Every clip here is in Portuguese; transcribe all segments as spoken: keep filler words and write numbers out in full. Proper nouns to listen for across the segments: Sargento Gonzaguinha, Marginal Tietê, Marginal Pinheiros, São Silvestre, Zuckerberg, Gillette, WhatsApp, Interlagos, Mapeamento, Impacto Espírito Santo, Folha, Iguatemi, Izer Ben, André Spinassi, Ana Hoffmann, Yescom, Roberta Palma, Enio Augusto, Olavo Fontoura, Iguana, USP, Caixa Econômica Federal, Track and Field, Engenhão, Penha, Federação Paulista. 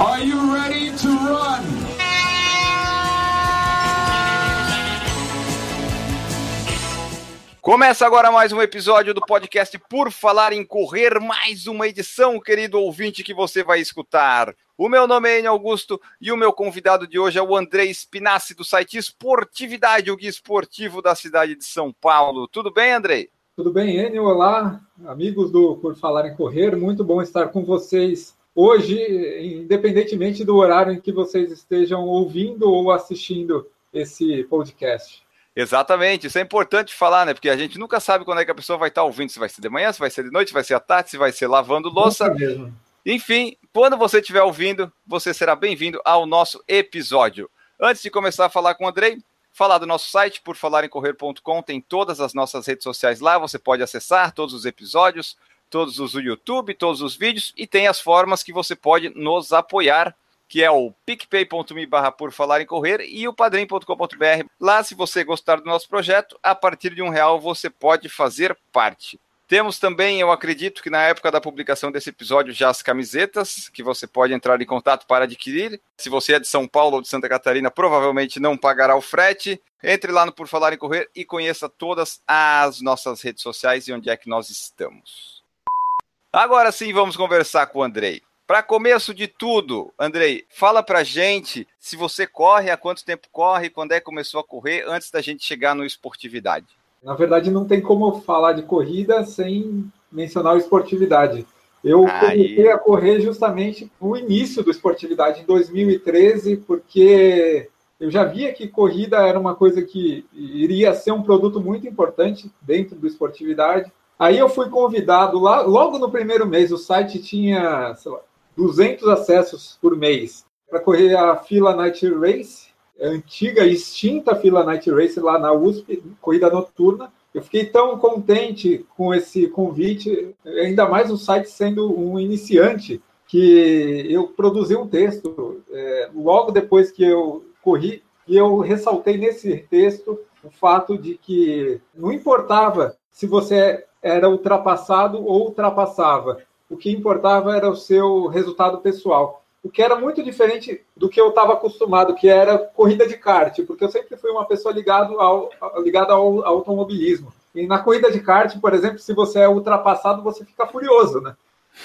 Are you ready to run? Começa agora mais um episódio do podcast Por Falar em Correr, mais uma edição, querido ouvinte, que você vai escutar. O meu nome é Enio Augusto e o meu convidado de hoje é o André Spinassi, do site Esportividade, o guia esportivo da cidade de São Paulo. Tudo bem, André? Tudo bem, Enio. Olá, amigos do Por Falar em Correr. Muito bom estar com vocês hoje, independentemente do horário em que vocês estejam ouvindo ou assistindo esse podcast. Exatamente, isso é importante falar, né? Porque a gente nunca sabe quando é que a pessoa vai estar ouvindo, se vai ser de manhã, se vai ser de noite, se vai ser à tarde, se vai ser lavando louça. Nossa, mesmo. Enfim, quando você estiver ouvindo, você será bem-vindo ao nosso episódio. Antes de começar a falar com o Andrei, falar do nosso site, por falar em correr ponto com, tem todas as nossas redes sociais lá, você pode acessar todos os episódios, todos os do YouTube, todos os vídeos, e tem as formas que você pode nos apoiar, que é o picpay.me barra por falar em correr e o padrim ponto com ponto br. Lá, se você gostar do nosso projeto, a partir de um real você pode fazer parte. Temos também, eu acredito que na época da publicação desse episódio, já as camisetas, que você pode entrar em contato para adquirir. Se você é de São Paulo ou de Santa Catarina, provavelmente não pagará o frete. Entre lá no Por Falar em Correr e conheça todas as nossas redes sociais e onde é que nós estamos. Agora sim, vamos conversar com o Andrei. Para começo de tudo, Andrei, fala pra gente se você corre, há quanto tempo corre, quando é que começou a correr, antes da gente chegar no Esportividade. Na verdade, não tem como falar de corrida sem mencionar o Esportividade. Eu Aí. comecei a correr justamente no início do Esportividade, em dois mil e treze, porque eu já via que corrida era uma coisa que iria ser um produto muito importante dentro do Esportividade. Aí eu fui convidado lá, logo no primeiro mês, o site tinha, sei lá, duzentos acessos por mês para correr a Fila Night Race, a antiga e extinta Fila Night Race lá na U S P, corrida noturna. Eu fiquei tão contente com esse convite, ainda mais o site sendo um iniciante, que eu produzi um texto é, logo depois que eu corri, e eu ressaltei nesse texto o fato de que não importava se você era ultrapassado ou ultrapassava. O que importava era o seu resultado pessoal. O que era muito diferente do que eu estava acostumado, que era corrida de kart, porque eu sempre fui uma pessoa ligada ao, ligada ao automobilismo. E na corrida de kart, por exemplo, se você é ultrapassado, você fica furioso, né?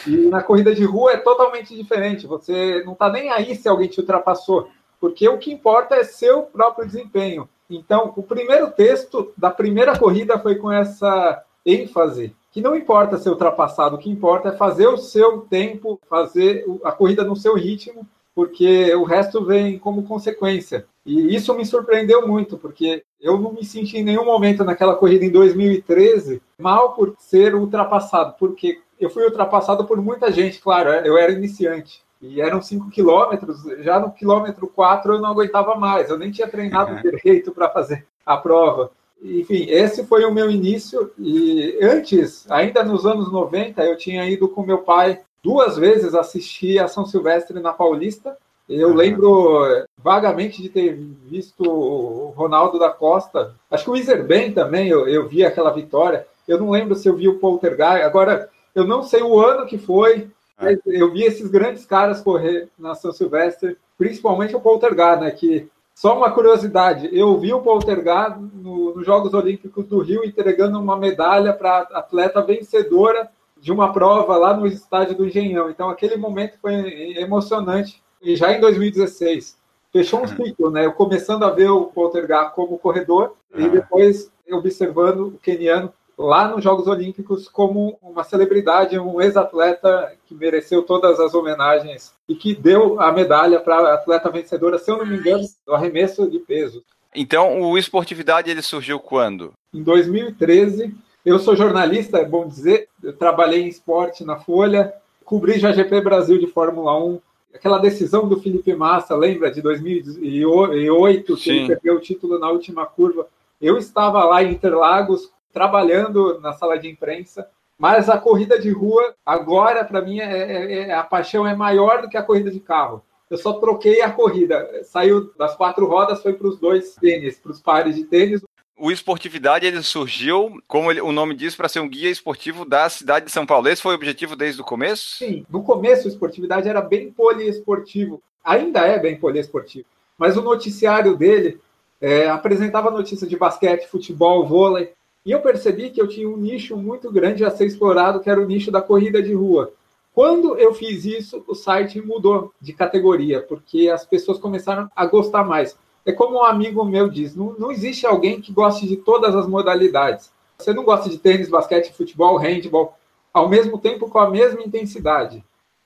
E na corrida de rua é totalmente diferente. Você não está nem aí se alguém te ultrapassou, porque o que importa é seu próprio desempenho. Então, o primeiro texto da primeira corrida foi com essa ênfase, que não importa ser ultrapassado, o que importa é fazer o seu tempo, fazer a corrida no seu ritmo, porque o resto vem como consequência. E isso me surpreendeu muito, porque eu não me senti em nenhum momento naquela corrida em dois mil e treze mal por ser ultrapassado, porque eu fui ultrapassado por muita gente, claro, eu era iniciante. E eram cinco quilômetros, já no quilômetro quatro eu não aguentava mais, eu nem tinha treinado uhum. direito para fazer a prova. Enfim, esse foi o meu início, e antes, ainda nos anos noventa, eu tinha ido com meu pai duas vezes assistir a São Silvestre na Paulista. Eu uhum. lembro vagamente de ter visto o Ronaldo da Costa, acho que o Izer Ben também, eu, eu vi aquela vitória, eu não lembro se eu vi o Poltergar, agora eu não sei o ano que foi, mas eu vi esses grandes caras correr na São Silvestre, principalmente o Poltergar, né, que... Só uma curiosidade, eu vi o Poltergar nos no Jogos Olímpicos do Rio entregando uma medalha para a atleta vencedora de uma prova lá no estádio do Engenhão. Então, aquele momento foi emocionante. E já em dois mil e dezesseis, fechou um ciclo, né? Eu começando a ver o Poltergar como corredor e depois observando o queniano lá nos Jogos Olímpicos como uma celebridade, um ex-atleta que mereceu todas as homenagens e que deu a medalha para a atleta vencedora, se eu não me engano, do arremesso de peso. Então, o Esportividade ele surgiu quando? Em dois mil e treze. Eu sou jornalista, é bom dizer. Eu trabalhei em esporte na Folha, cobri já G P Brasil de Fórmula um. Aquela decisão do Felipe Massa, lembra, de dois mil e oito, Sim. que ele perdeu o título na última curva. Eu estava lá em Interlagos, trabalhando na sala de imprensa, mas a corrida de rua, agora, para mim, é, é, a paixão é maior do que a corrida de carro. eu só troquei a corrida. Saiu das quatro rodas, foi para os dois tênis, para os pares de tênis. O Esportividade ele surgiu, como ele, o nome diz, para ser um guia esportivo da cidade de São Paulo. Esse foi o objetivo desde o começo? Sim, no começo o Esportividade era bem poliesportivo. Ainda é bem poliesportivo. Mas o noticiário dele é, apresentava notícias de basquete, futebol, vôlei. E eu percebi que eu tinha um nicho muito grande a ser explorado, que era o nicho da corrida de rua. Quando eu fiz isso, o site mudou de categoria, porque as pessoas começaram a gostar mais. É como um amigo meu diz, não, não existe alguém que goste de todas as modalidades. Você não gosta de tênis, basquete, futebol, handball, ao mesmo tempo com a mesma intensidade.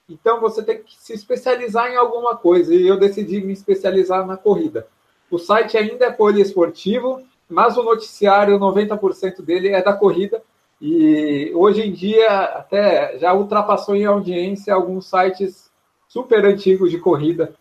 Então você tem que se especializar em alguma coisa, e eu decidi me especializar na corrida. O site ainda é poliesportivo, mas o noticiário, noventa por cento dele é da corrida, e hoje em dia até já ultrapassou em audiência alguns sites super antigos de corrida,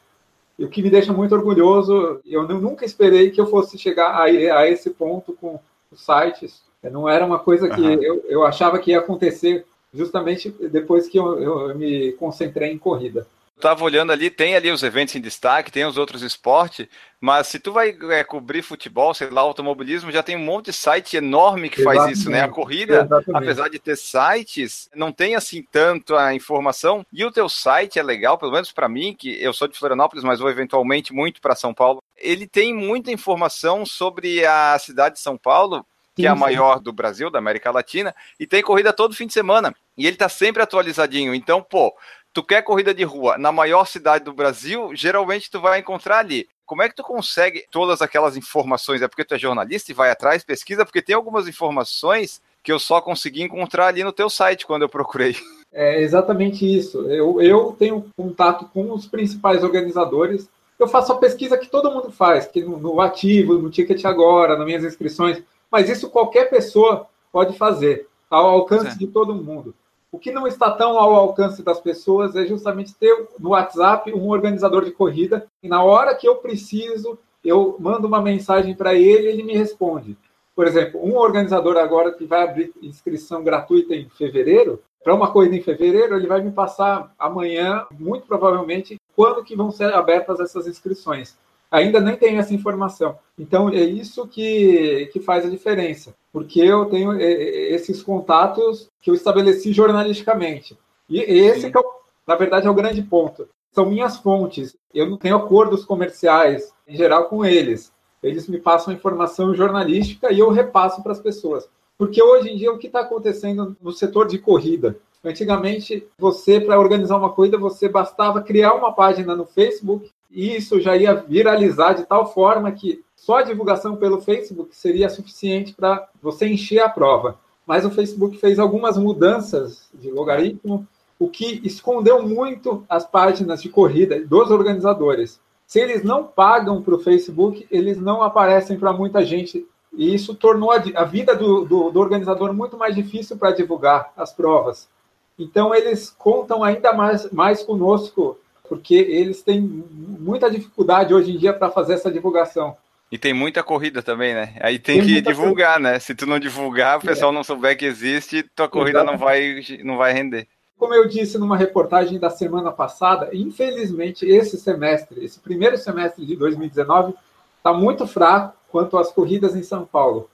e o que me deixa muito orgulhoso. Eu nunca esperei que eu fosse chegar a, a esse ponto com os sites. Não era uma coisa que uhum. eu, eu achava que ia acontecer justamente depois que eu, eu, eu me concentrei em corrida. Eu estava olhando ali, tem ali os eventos em destaque, tem os outros esportes, mas se tu vai é, cobrir futebol, sei lá, automobilismo, já tem um monte de site enorme que Exatamente. Faz isso, né? A corrida, Exatamente. Apesar de ter sites, não tem assim tanto a informação, e o teu site é legal, pelo menos para mim, que eu sou de Florianópolis, mas vou eventualmente muito para São Paulo. Ele tem muita informação sobre a cidade de São Paulo, que é a maior do Brasil, da América Latina, e tem corrida todo fim de semana, e ele está sempre atualizadinho. Então, pô, tu quer corrida de rua na maior cidade do Brasil, geralmente tu vai encontrar ali. Como é que tu consegue todas aquelas informações? É porque tu é jornalista e vai atrás, pesquisa, porque tem algumas informações que eu só consegui encontrar ali no teu site quando eu procurei. É exatamente isso. Eu, eu tenho contato com os principais organizadores. Eu faço a pesquisa que todo mundo faz, que no, no Ativo, no Ticket Agora, nas minhas inscrições. Mas isso qualquer pessoa pode fazer, ao alcance é. de todo mundo. O que não está tão ao alcance das pessoas é justamente ter no WhatsApp um organizador de corrida, e na hora que eu preciso, eu mando uma mensagem para ele e ele me responde. Por exemplo, um organizador agora que vai abrir inscrição gratuita em fevereiro, para uma corrida em fevereiro, ele vai me passar amanhã, muito provavelmente, quando que vão ser abertas essas inscrições. Ainda nem tenho essa informação. Então, é isso que, que faz a diferença, porque eu tenho esses contatos que eu estabeleci jornalisticamente. E esse, que é, na verdade, é o grande ponto. São minhas fontes. Eu não tenho acordos comerciais, em geral, com eles. Eles me passam informação jornalística e eu repasso para as pessoas. Porque hoje em dia, o que está acontecendo no setor de corrida? Antigamente, você, para organizar uma corrida, você bastava criar uma página no Facebook, e isso já ia viralizar de tal forma que só a divulgação pelo Facebook seria suficiente para você encher a prova. Mas o Facebook fez algumas mudanças de logaritmo, o que escondeu muito as páginas de corrida dos organizadores. Se eles não pagam para o Facebook, eles não aparecem para muita gente. E isso tornou a vida do, do, do organizador muito mais difícil para divulgar as provas. Então, eles contam ainda mais, mais conosco, porque eles têm muita dificuldade hoje em dia para fazer essa divulgação. E tem muita corrida também, né? Aí tem, tem que divulgar, corrida. Né? Se tu não divulgar, o pessoal é. não souber que existe, tua corrida não vai, não vai render. Como eu disse numa reportagem da semana passada, infelizmente esse semestre, esse primeiro semestre de dois mil e dezenove, está muito fraco quanto às corridas em São Paulo.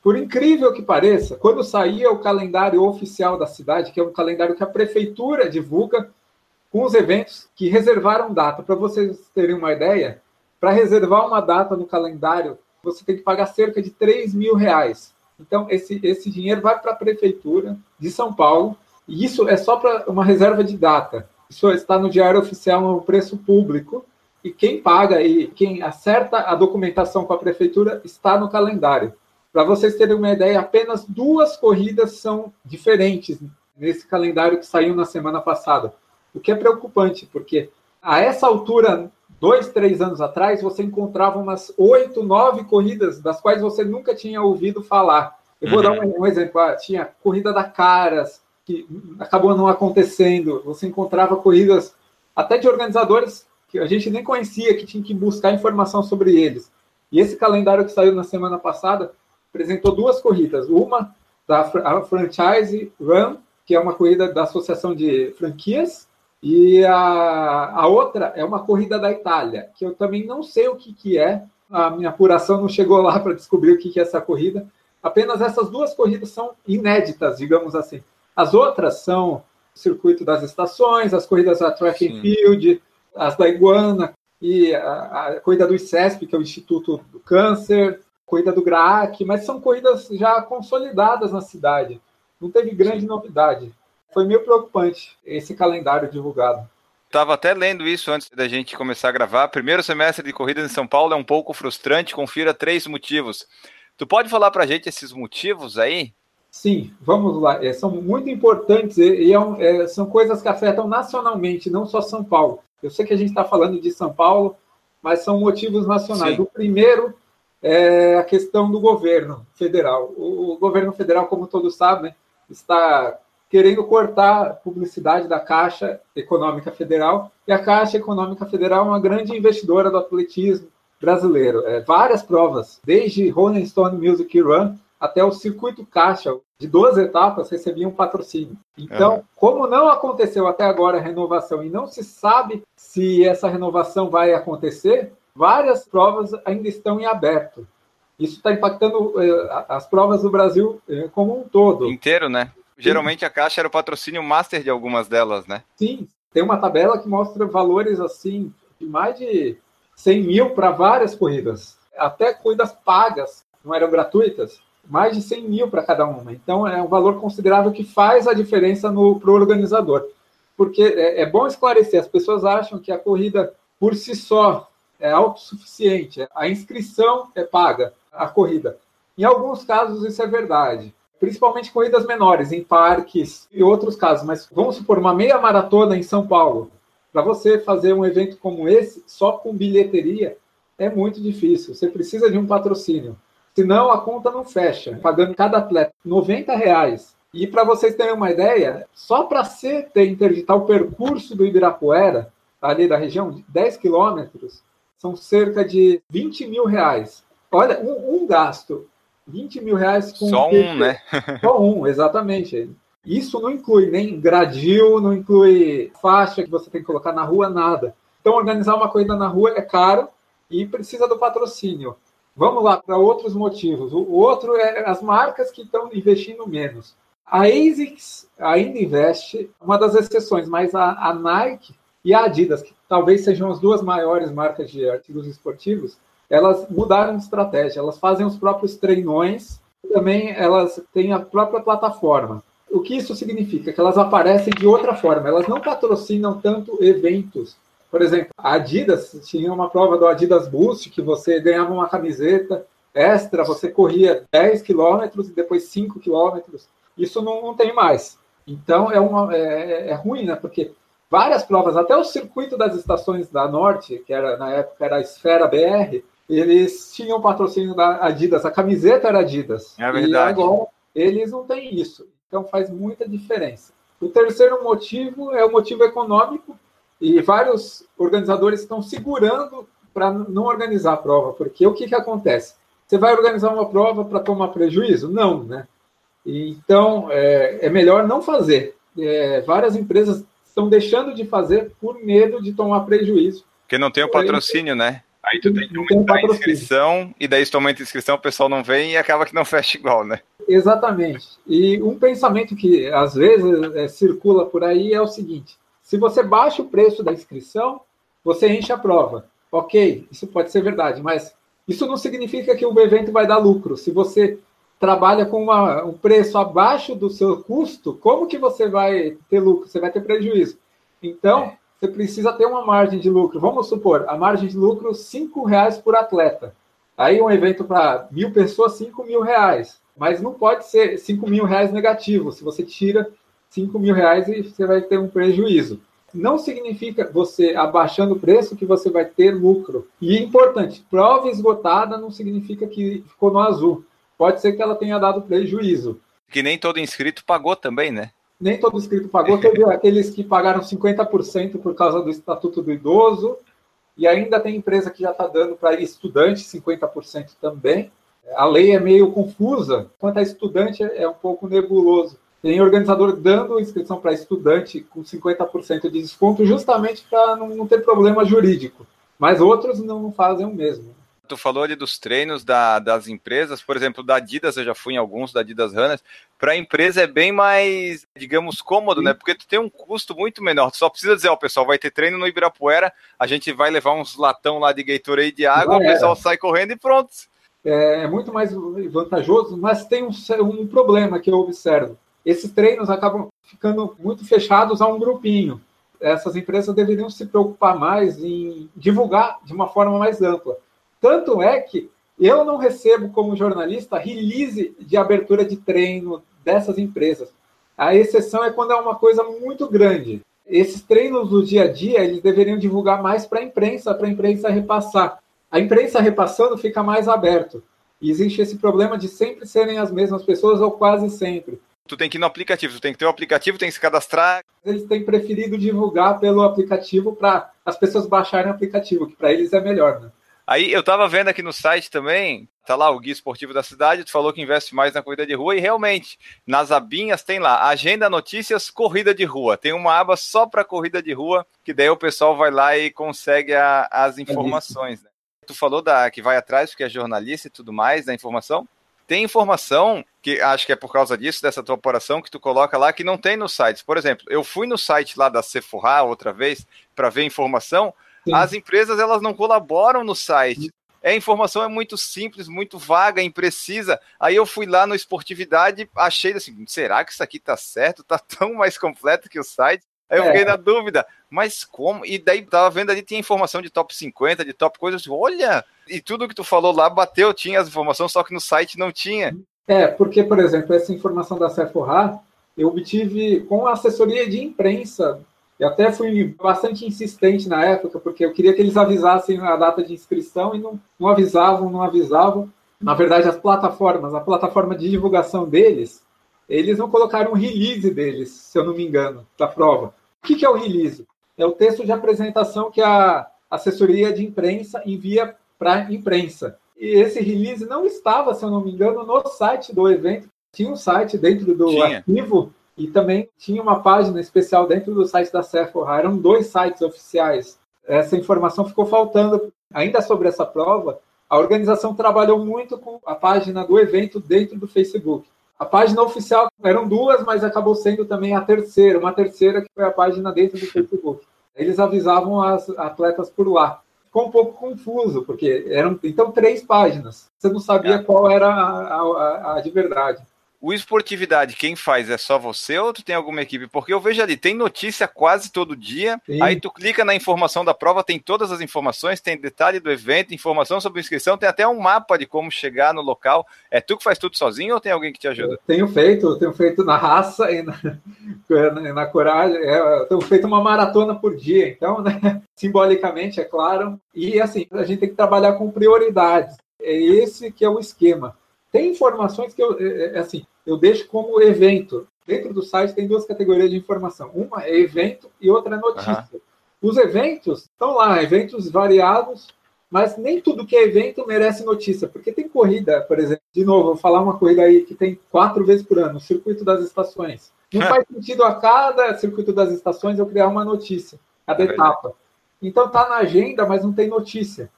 Por incrível que pareça, quando saía o calendário oficial da cidade, que é um calendário que a prefeitura divulga, com os eventos que reservaram data. Para vocês terem uma ideia, para reservar uma data no calendário, você tem que pagar cerca de três mil reais. Então, esse, esse dinheiro vai para a Prefeitura de São Paulo, e isso é só para uma reserva de data. Isso está no Diário Oficial, no preço público, e quem paga e quem acerta a documentação com a Prefeitura está no calendário. Para vocês terem uma ideia, apenas duas corridas são diferentes nesse calendário que saiu na semana passada. O que é preocupante, porque a essa altura, dois, três anos atrás, você encontrava umas oito, nove corridas das quais você nunca tinha ouvido falar. Eu vou dar um, um exemplo. Ah, tinha corrida da Caras, que acabou não acontecendo. Você encontrava corridas até de organizadores que a gente nem conhecia, que tinha que buscar informação sobre eles. E esse calendário que saiu na semana passada apresentou duas corridas. Uma da Franchise Run, que é uma corrida da Associação de Franquias, E a, a outra é uma corrida da Itália, que eu também não sei o que, que é. A minha apuração não chegou lá para descobrir o que, que é essa corrida. Apenas essas duas corridas são inéditas, digamos assim. As outras são o Circuito das Estações, as corridas da Track and Field, as da Iguana, e a, a corrida do I C E S P, que é o Instituto do Câncer, a corrida do G R A A C, mas são corridas já consolidadas na cidade. Não teve grande novidade. Foi meio preocupante esse calendário divulgado. Estava até lendo isso antes da gente começar a gravar. Primeiro semestre de corridas em São Paulo é um pouco frustrante. Confira três motivos. Tu pode falar para a gente esses motivos aí? Sim, vamos lá. É, são muito importantes e é um, é, são coisas que afetam nacionalmente, não só São Paulo. Eu sei que a gente está falando de São Paulo, mas são motivos nacionais. Sim. O primeiro é a questão do governo federal. O, o governo federal, como todos sabem, está querendo cortar a publicidade da Caixa Econômica Federal, e a Caixa Econômica Federal é uma grande investidora do atletismo brasileiro. É, várias provas, desde Rolling Stone Music Run até o Circuito Caixa, de doze etapas, recebiam patrocínio. Então, é. como não aconteceu até agora a renovação, e não se sabe se essa renovação vai acontecer, várias provas ainda estão em aberto. Isso está impactando eh, as provas do Brasil eh, como um todo. Inteiro, né? Geralmente a Caixa era o patrocínio master de algumas delas, né? Sim, tem uma tabela que mostra valores assim de mais de cem mil para várias corridas. Até corridas pagas, não eram gratuitas, mais de cem mil para cada uma. Então é um valor considerável que faz a diferença para o organizador. Porque é, é bom esclarecer, as pessoas acham que a corrida por si só é autossuficiente, a inscrição é paga, a corrida. Em alguns casos isso é verdade. Principalmente corridas menores, em parques e outros casos. Mas vamos supor, uma meia maratona em São Paulo. Para você fazer um evento como esse, só com bilheteria, é muito difícil. Você precisa de um patrocínio. Senão, a conta não fecha. Pagando cada atleta noventa reais. E para vocês terem uma ideia, só para você ter, interditar o percurso do Ibirapuera, ali da região, de dez quilômetros, são cerca de vinte mil reais. Olha, um, um gasto. vinte mil reais com... Só um, um né? Só um, exatamente. Isso não inclui nem gradil, não inclui faixa que você tem que colocar na rua, nada. Então, organizar uma corrida na rua é caro e precisa do patrocínio. Vamos lá para outros motivos. O outro é as marcas que estão investindo menos. A ASICS ainda investe, uma das exceções, mas a, a Nike e a Adidas, que talvez sejam as duas maiores marcas de artigos esportivos, elas mudaram de estratégia, elas fazem os próprios treinões, também elas têm a própria plataforma. O que isso significa? Que elas aparecem de outra forma, elas não patrocinam tanto eventos. Por exemplo, a Adidas tinha uma prova do Adidas Boost, que você ganhava uma camiseta extra, você corria dez quilômetros e depois cinco quilômetros. Isso não, não tem mais. Então é, uma, é, é ruim, né? Porque várias provas, até o Circuito das Estações da Norte, que era, na época era a Esfera B R, eles tinham patrocínio da Adidas, a camiseta era Adidas. É verdade. E agora eles não têm isso. Então faz muita diferença. O terceiro motivo é o motivo econômico, e vários organizadores estão segurando para não organizar a prova, porque o que, que acontece? Você vai organizar uma prova para tomar prejuízo? Não, né? Então é, é melhor não fazer. É, várias empresas estão deixando de fazer por medo de tomar prejuízo. Porque não tem o patrocínio, né? Aí tu tem que aumentar a inscrição, e daí se tu aumenta a inscrição, o pessoal não vem e acaba que não fecha igual, né? Exatamente. E um pensamento que às vezes é, circula por aí é o seguinte: se você baixa o preço da inscrição, você enche a prova. Ok, isso pode ser verdade, mas isso não significa que o evento vai dar lucro. Se você trabalha com uma, um preço abaixo do seu custo, como que você vai ter lucro? Você vai ter prejuízo. Então... É. Você precisa ter uma margem de lucro. Vamos supor, a margem de lucro é cinco reais por atleta. Aí um evento para mil pessoas, cinco mil reais. Mas não pode ser cinco mil reais negativo. Se você tira cinco mil reais, e você vai ter um prejuízo. Não significa você abaixando o preço que você vai ter lucro. E importante, prova esgotada não significa que ficou no azul. Pode ser que ela tenha dado prejuízo. Que nem todo inscrito pagou também, né? Nem todo inscrito pagou, teve aqueles que pagaram cinquenta por cento por causa do Estatuto do Idoso, e ainda tem empresa que já está dando para estudante cinquenta por cento também. A lei é meio confusa, quanto a estudante é um pouco nebuloso. Tem organizador dando inscrição para estudante com cinquenta por cento de desconto, justamente para não, não ter problema jurídico. Mas outros não, não fazem o mesmo. Tu falou ali dos treinos da, das empresas, por exemplo, da Adidas, eu já fui em alguns, da Adidas Runners. Para a empresa é bem mais, digamos, cômodo, sim, né? Porque tu tem um custo muito menor. Tu só precisa dizer, ó, oh, pessoal, vai ter treino no Ibirapuera, a gente vai levar uns latão lá de Gatorade de água, o pessoal sai correndo e pronto. É, é muito mais vantajoso, mas tem um, um problema que eu observo. Esses treinos acabam ficando muito fechados a um grupinho. Essas empresas deveriam se preocupar mais em divulgar de uma forma mais ampla. Tanto é que eu não recebo, como jornalista, release de abertura de treino dessas empresas. A exceção é quando é uma coisa muito grande. Esses treinos do dia a dia, eles deveriam divulgar mais para a imprensa, para a imprensa repassar. A imprensa repassando fica mais aberto. E existe esse problema de sempre serem as mesmas pessoas, ou quase sempre. Tu tem que ir no aplicativo, tu tem que ter um aplicativo, tem que se cadastrar. Eles têm preferido divulgar pelo aplicativo para as pessoas baixarem o aplicativo, que para eles é melhor, né? Aí eu tava vendo aqui no site também, tá lá o Guia Esportivo da Cidade, tu falou que investe mais na corrida de rua e realmente, nas abinhas tem lá, Agenda, Notícias, Corrida de Rua. Tem uma aba só para corrida de rua, que daí o pessoal vai lá e consegue a, as informações, né? Tu falou da, que vai atrás, porque é jornalista e tudo mais, da informação. Tem informação, que acho que é por causa disso, dessa tua apuração, que tu coloca lá, que não tem nos sites. Por exemplo, eu fui no site lá da Sephora outra vez, para ver informação. Sim. As empresas, elas não colaboram no site. É, a informação é muito simples, muito vaga, imprecisa. Aí eu fui lá no Esportividade, achei assim, será que isso aqui tá certo? Tá tão mais completo que o site? Aí eu é. fiquei na dúvida, mas como? E daí tava vendo ali, tinha informação de top cinquenta, de top coisas, assim, olha! E tudo que tu falou lá bateu, tinha as informações, só que no site não tinha. É, porque, por exemplo, essa informação da Sephora, eu obtive com a assessoria de imprensa. Eu até fui bastante insistente na época, porque eu queria que eles avisassem a data de inscrição e não, não avisavam, não avisavam. Na verdade, as plataformas, a plataforma de divulgação deles, eles não colocaram um release deles, se eu não me engano, da prova. O que é o release? É o texto de apresentação que a assessoria de imprensa envia para a imprensa. E esse release não estava, se eu não me engano, no site do evento. Tinha um site dentro do tinha. arquivo. E também tinha uma página especial dentro do site da Sephora. Eram dois sites oficiais. Essa informação ficou faltando. Ainda sobre essa prova, a organização trabalhou muito com a página do evento dentro do Facebook. A página oficial eram duas, mas acabou sendo também a terceira. Uma terceira que foi a página dentro do Facebook. Eles avisavam as atletas por lá. Ficou um pouco confuso, porque eram então três páginas. Você não sabia qual era a, a, a de verdade. O Esportividade, quem faz é só você ou tu tem alguma equipe? Porque eu vejo ali, tem notícia quase todo dia, sim, aí tu clica na informação da prova, tem todas as informações, tem detalhe do evento, informação sobre inscrição, tem até um mapa de como chegar no local. É tu que faz tudo sozinho ou tem alguém que te ajuda? Eu tenho feito, eu tenho feito na raça e na, na, na coragem, eu tenho feito uma maratona por dia, então, né? Simbolicamente, é claro, e assim, a gente tem que trabalhar com prioridades, é esse que é o esquema. Tem informações que eu, assim, eu deixo como evento. Dentro do site tem duas categorias de informação. Uma é evento e outra é notícia. Uhum. Os eventos estão lá, eventos variados, mas nem tudo que é evento merece notícia, porque tem corrida, por exemplo. De novo, vou falar uma corrida aí que tem quatro vezes por ano, o Circuito das Estações. Não faz sentido a cada Circuito das Estações eu criar uma notícia, cada é etapa. Verdade. Então está na agenda, mas não tem notícia.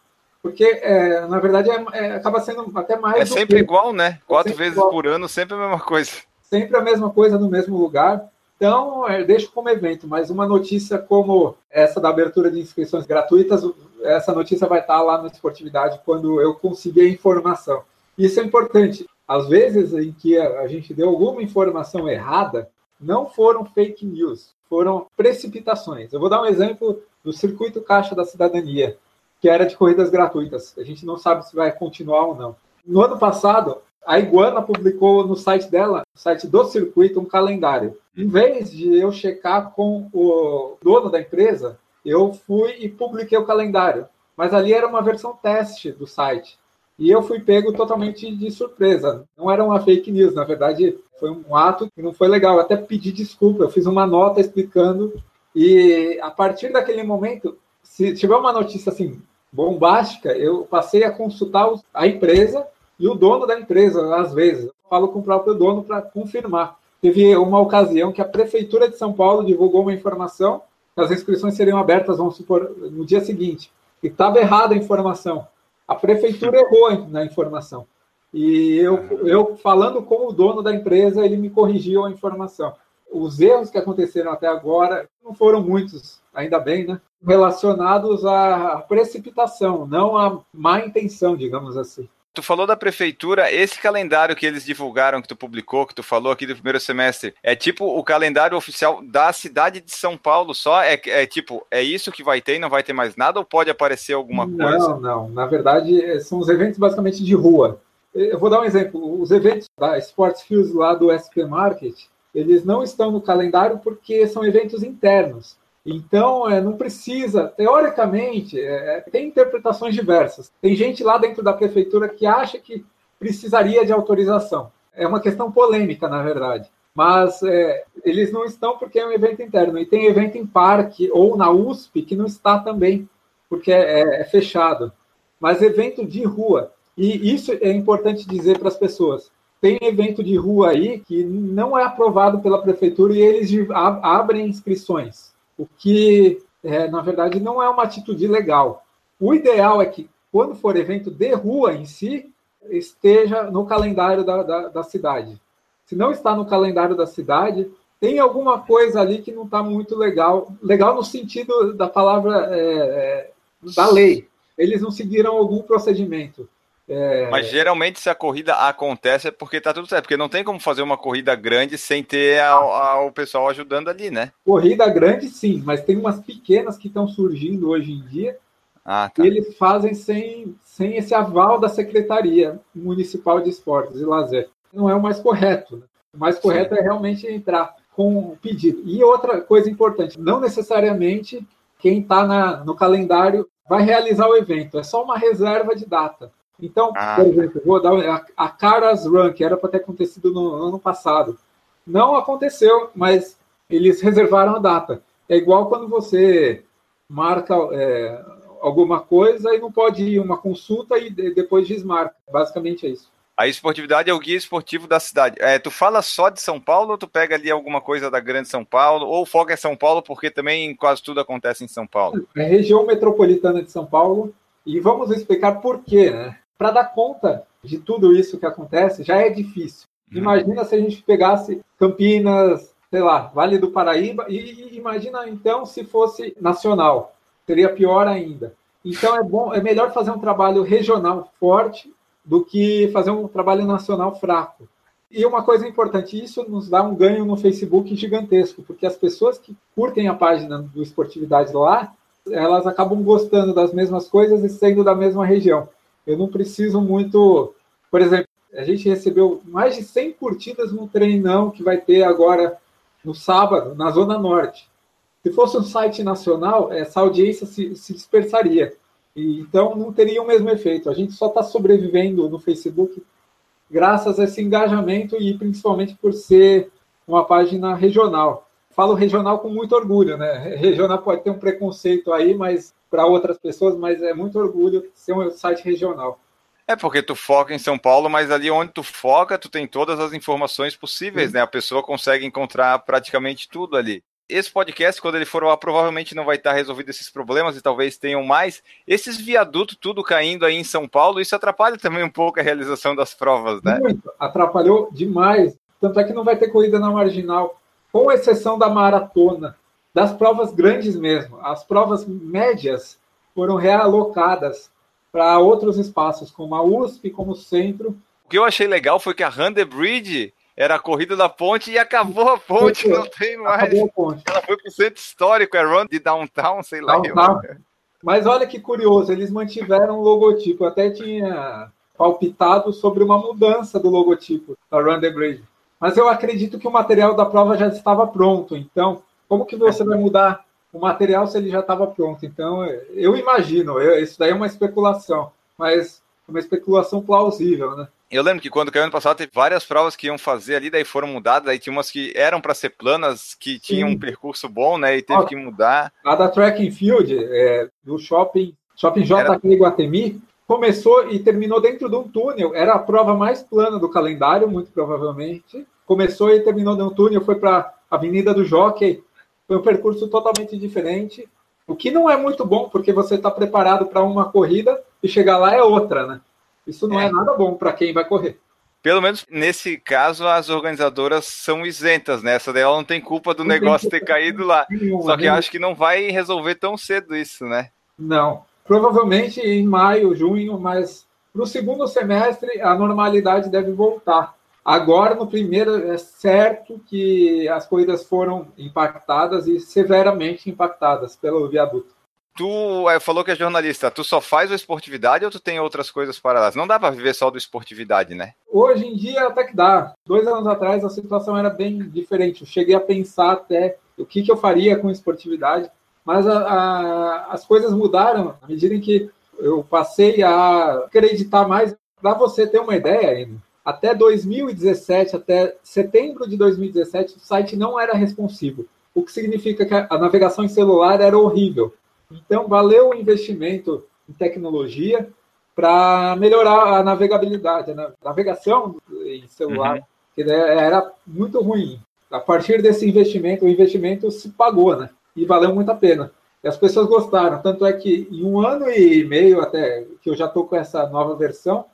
Porque, é, na verdade, é, é, acaba sendo até mais... É sempre que... igual, né? Quatro vezes igual. Por ano, sempre a mesma coisa. Sempre a mesma coisa no mesmo lugar. Então, é, deixo como evento, mas uma notícia como essa da abertura de inscrições gratuitas, essa notícia vai estar lá na Esportividade quando eu conseguir a informação. Isso é importante. Às vezes, em que a gente deu alguma informação errada, não foram fake news, foram precipitações. Eu vou dar um exemplo do Circuito Caixa da Cidadania, que era de corridas gratuitas. A gente não sabe se vai continuar ou não. No ano passado, a Iguana publicou no site dela, no site do circuito, um calendário. Em vez de eu checar com o dono da empresa, eu fui e publiquei o calendário. Mas ali era uma versão teste do site. E eu fui pego totalmente de surpresa. Não era uma fake news, na verdade, foi um ato que não foi legal. Eu até pedi desculpa, eu fiz uma nota explicando. E a partir daquele momento, se tiver uma notícia assim... bombástica, eu passei a consultar a empresa e o dono da empresa, às vezes. Eu falo com o próprio dono para confirmar. Teve uma ocasião que a Prefeitura de São Paulo divulgou uma informação que as inscrições seriam abertas, vamos supor, no dia seguinte. E estava errada a informação. A Prefeitura errou na informação. E eu, eu, falando com o dono da empresa, ele me corrigiu a informação. Os erros que aconteceram até agora não foram muitos, ainda bem, né? Relacionados à precipitação, não à má intenção, digamos assim. Tu falou da prefeitura, esse calendário que eles divulgaram, que tu publicou, que tu falou aqui do primeiro semestre, é tipo o calendário oficial da cidade de São Paulo só? É, é tipo, é isso que vai ter e não vai ter mais nada? Ou pode aparecer alguma não, coisa? Não, não. Na verdade, são os eventos basicamente de rua. Eu vou dar um exemplo. Os eventos da Sports Fields lá do S P Market, eles não estão no calendário porque são eventos internos. Então, é, não precisa, teoricamente, é, tem interpretações diversas. Tem gente lá dentro da prefeitura que acha que precisaria de autorização. É uma questão polêmica, na verdade. Mas é, eles não estão porque é um evento interno. E tem evento em parque ou na U S P que não está também, porque é, é fechado. Mas evento de rua. E isso é importante dizer para as pessoas. Tem evento de rua aí que não é aprovado pela prefeitura e eles abrem inscrições. O que, é, na verdade, não é uma atitude legal. O ideal é que, quando for evento de rua em si, esteja no calendário da, da, da cidade. Se não está no calendário da cidade, tem alguma coisa ali que não está muito legal. Legal no sentido da palavra é, da lei. Eles não seguiram algum procedimento. É... Mas geralmente se a corrida acontece é porque tá tudo certo, porque não tem como fazer uma corrida grande sem ter a, a, o pessoal ajudando ali, né? Corrida grande sim, mas tem umas pequenas que estão surgindo hoje em dia, ah, tá. E eles fazem sem, sem esse aval da Secretaria Municipal de Esportes e Lazer. Não é o mais correto, né? O mais correto sim. É realmente entrar com o pedido. E outra coisa importante, não necessariamente quem está no calendário vai realizar o evento, é só uma reserva de data. Então, ah, por exemplo, vou dar a, a Caras Run, que era para ter acontecido no, no ano passado. Não aconteceu, mas eles reservaram a data. É igual quando você marca é, alguma coisa e não pode ir uma consulta e depois desmarca. Basicamente é isso. A esportividade é o guia esportivo da cidade. É, tu fala só de São Paulo ou tu pega ali alguma coisa da grande São Paulo? Ou o foco é São Paulo porque também quase tudo acontece em São Paulo? É a região metropolitana de São Paulo. E vamos explicar por quê, né? Para dar conta de tudo isso que acontece, já é difícil. Imagina se a gente pegasse Campinas, sei lá, Vale do Paraíba, e imagina então se fosse nacional. Seria pior ainda. Então é bom, é melhor fazer um trabalho regional forte do que fazer um trabalho nacional fraco. E uma coisa importante, isso nos dá um ganho no Facebook gigantesco, porque as pessoas que curtem a página do Esportividade lá, elas acabam gostando das mesmas coisas e sendo da mesma região. Eu não preciso muito... Por exemplo, a gente recebeu mais de cem curtidas no treinão que vai ter agora no sábado, na Zona Norte. Se fosse um site nacional, essa audiência se, se dispersaria. E, então, não teria o mesmo efeito. A gente só está sobrevivendo no Facebook graças a esse engajamento e principalmente por ser uma página regional. Falo regional com muito orgulho, né? Regional pode ter um preconceito aí, mas... para outras pessoas, mas é muito orgulho ser um site regional. É porque tu foca em São Paulo, mas ali onde tu foca, tu tem todas as informações possíveis, uhum. Né? A pessoa consegue encontrar praticamente tudo ali. Esse podcast, quando ele for lá, provavelmente não vai estar resolvido esses problemas e talvez tenham mais. Esses viadutos tudo caindo aí em São Paulo, isso atrapalha também um pouco a realização das provas, né? Muito, atrapalhou demais. Tanto é que não vai ter corrida na Marginal, com exceção da maratona. Das provas grandes mesmo. As provas médias foram realocadas para outros espaços, como a U S P, como o centro. O que eu achei legal foi que a Run the Bridge era a corrida da ponte e acabou a ponte, não tem mais. Acabou a ponte. Ela foi para o centro histórico, é Run de Downtown, sei lá. Downtown. Eu... Mas olha que curioso, eles mantiveram o logotipo. Eu até tinha palpitado sobre uma mudança do logotipo da Run the Bridge. Mas eu acredito que o material da prova já estava pronto, então... Como que você vai mudar o material se ele já estava pronto? Então, eu imagino, eu, isso daí é uma especulação, mas uma especulação plausível, né? Eu lembro que quando caiu ano passado, teve várias provas que iam fazer ali, daí foram mudadas, aí tinha umas que eram para ser planas, que tinham Sim. um percurso bom, né? E teve Ó, que mudar. A da Track and Field, é, do shopping, shopping J Era... aqui em Iguatemi, começou e terminou dentro de um túnel, era a prova mais plana do calendário, muito provavelmente. começou e terminou no túnel, foi para a Avenida do Jockey, foi um percurso totalmente diferente, o que não é muito bom, porque você está preparado para uma corrida e chegar lá é outra, né? Isso não é, é nada bom para quem vai correr. Pelo menos nesse caso, as organizadoras são isentas, né? Essa dela não tem culpa do não negócio ter caído lá. Nenhuma, Só que eu acho que não vai resolver tão cedo isso, né? Não. Provavelmente em maio, junho, mas no segundo semestre a normalidade deve voltar. Agora, no primeiro, é certo que as corridas foram impactadas e severamente impactadas pelo viaduto. Tu é, falou que é jornalista, tu só faz o Esportividade ou tu tem outras coisas paralelas? Não dá para viver só do Esportividade, né? Hoje em dia até que dá. Dois anos atrás a situação era bem diferente. Eu cheguei a pensar até o que, que eu faria com Esportividade, mas a, a, as coisas mudaram à medida em que eu passei a acreditar mais. Para você ter uma ideia, Enio, até dois mil e dezessete, até setembro de dois mil e dezessete, o site não era responsivo, o que significa que a navegação em celular era horrível. Então, valeu o investimento em tecnologia para melhorar a navegabilidade, a navegação em celular, uhum. que era muito ruim. A partir desse investimento, o investimento se pagou, né? E valeu muito a pena. E as pessoas gostaram. Tanto é que em um ano e meio, até que eu já estou com essa nova versão,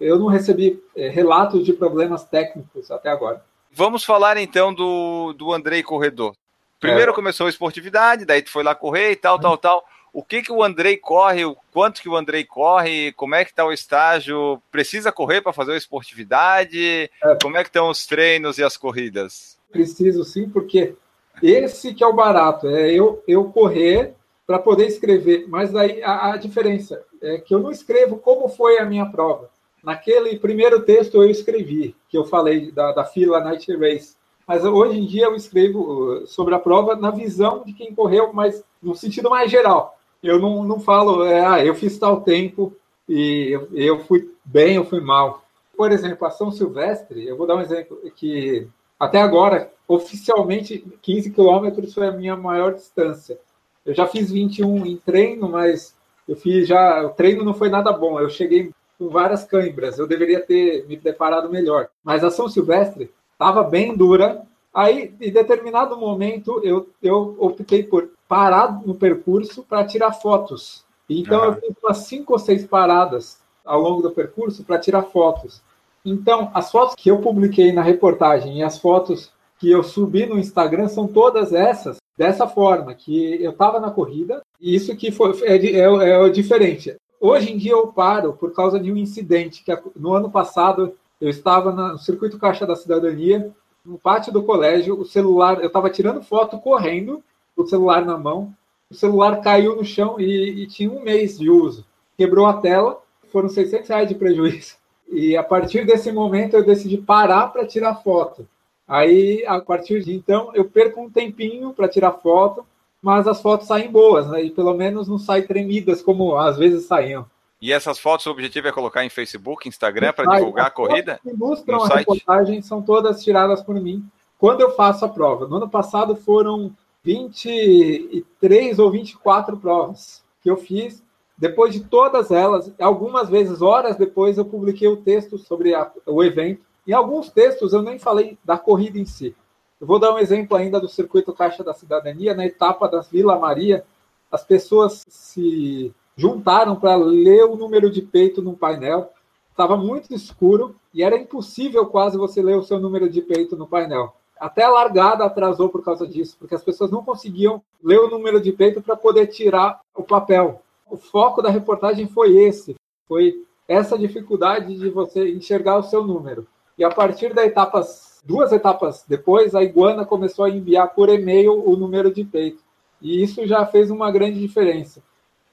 eu não recebi é, relatos de problemas técnicos até agora. Vamos falar, então, do, do André Corredor. Primeiro é. começou a Esportividade, daí tu foi lá correr e tal, tal, tal. O que que o André corre, o quanto que o André corre, como é que está o estágio? Precisa correr para fazer a Esportividade? É. Como é que estão os treinos e as corridas? Preciso sim, porque esse que é o barato, é eu, eu correr para poder escrever. Mas daí a, a diferença é que eu não escrevo como foi a minha prova. Naquele primeiro texto eu escrevi, que eu falei da, da Fila Night Race. Mas hoje em dia eu escrevo sobre a prova na visão de quem correu, mas no sentido mais geral. Eu não, não falo, é, ah, eu fiz tal tempo e eu, eu fui bem, eu fui mal. Por exemplo, a São Silvestre, eu vou dar um exemplo, que até agora, oficialmente, quinze quilômetros foi a minha maior distância. Eu já fiz vinte e um em treino, mas eu fiz já, o treino não foi nada bom. Eu cheguei com várias câimbras, eu deveria ter me preparado melhor. Mas a São Silvestre estava bem dura. Aí, em determinado momento, eu, eu optei por parar no percurso para tirar fotos. Então, uhum. eu fiz umas cinco ou seis paradas ao longo do percurso para tirar fotos. Então, as fotos que eu publiquei na reportagem e as fotos que eu subi no Instagram são todas essas, dessa forma, que eu estava na corrida, e isso que foi, é, é, é diferente. Hoje em dia, eu paro por causa de um incidente que no ano passado... Eu estava no Circuito Caixa da Cidadania, no pátio do colégio, o celular, eu estava tirando foto correndo, o celular na mão, o celular caiu no chão e, e tinha um mês de uso. Quebrou a tela, foram seiscentos reais de prejuízo. E a partir desse momento eu decidi parar para tirar foto. Aí, a partir de então, eu perco um tempinho para tirar foto, mas as fotos saem boas, né? E pelo menos não saem tremidas como às vezes saíam. E essas fotos, o objetivo é colocar em Facebook, Instagram, para divulgar a corrida? As fotos que ilustram a reportagem são todas tiradas por mim quando eu faço a prova. No ano passado foram vinte e três ou vinte e quatro provas que eu fiz. Depois de todas elas, algumas vezes, horas depois, eu publiquei o texto sobre a, o evento. Em alguns textos eu nem falei da corrida em si. Eu vou dar um exemplo ainda do Circuito Caixa da Cidadania, na etapa da Vila Maria. As pessoas se... juntaram para ler o número de peito no painel. Estava muito escuro e era impossível quase você ler o seu número de peito no painel. Até a largada atrasou por causa disso, porque as pessoas não conseguiam ler o número de peito para poder tirar o papel. O foco da reportagem foi esse, foi essa dificuldade de você enxergar o seu número. E a partir da etapa, duas etapas depois, a Iguana começou a enviar por e-mail o número de peito. E isso já fez uma grande diferença.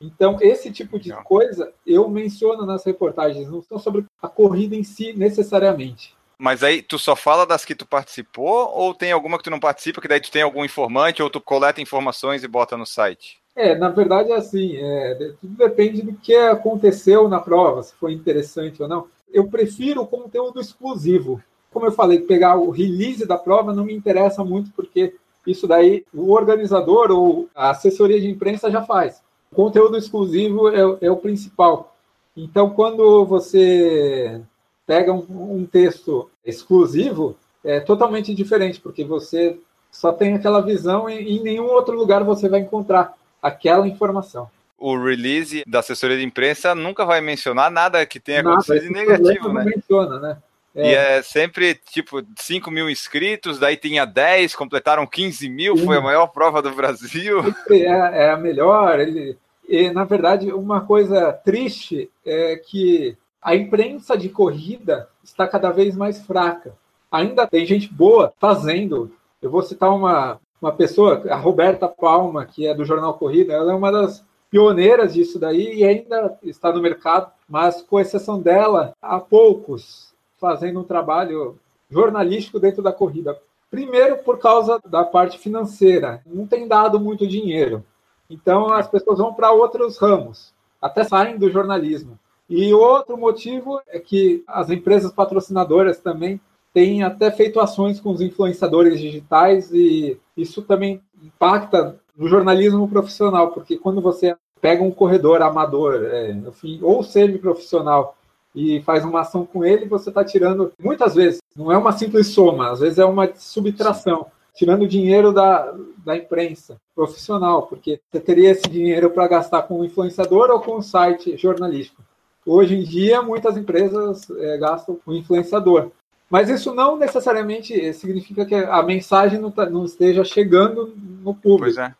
Então, esse tipo de coisa eu menciono nas reportagens, não são sobre a corrida em si, necessariamente. Mas aí, tu só fala das que tu participou ou tem alguma que tu não participa, que daí tu tem algum informante ou tu coleta informações e bota no site? É, na verdade é assim, é, tudo depende do que aconteceu na prova, se foi interessante ou não. Eu prefiro o conteúdo exclusivo. Como eu falei, pegar o release da prova não me interessa muito, porque isso daí o organizador ou a assessoria de imprensa já faz. Conteúdo exclusivo é, é o principal. Então, quando você pega um, um texto exclusivo, é totalmente diferente, porque você só tem aquela visão e em nenhum outro lugar você vai encontrar aquela informação. O release da assessoria de imprensa nunca vai mencionar nada que tenha nada, acontecido de negativo, né? Não menciona, né? É. E é sempre, tipo, cinco mil inscritos, daí tinha dez, completaram quinze mil, Sim. Foi a maior prova do Brasil. É, é a melhor. Ele... E, na verdade, uma coisa triste é que a imprensa de corrida está cada vez mais fraca. Ainda tem gente boa fazendo. Eu vou citar uma, uma pessoa, a Roberta Palma, que é do Jornal Corrida. Ela é uma das pioneiras disso daí e ainda está no mercado, mas com exceção dela, há poucos fazendo um trabalho jornalístico dentro da corrida. Primeiro, por causa da parte financeira. Não tem dado muito dinheiro. Então, as pessoas vão para outros ramos, até saem do jornalismo. E outro motivo é que as empresas patrocinadoras também têm até feito ações com os influenciadores digitais e isso também impacta no jornalismo profissional, porque quando você pega um corredor amador, é, enfim, ou semi-profissional, e faz uma ação com ele, você está tirando, muitas vezes, não é uma simples soma, às vezes é uma subtração, tirando dinheiro da, da imprensa profissional, porque você teria esse dinheiro para gastar com o influenciador ou com o site jornalístico. Hoje em dia, muitas empresas é, gastam com o influenciador. Mas isso não necessariamente significa que a mensagem não, tá, não esteja chegando no público. Pois é.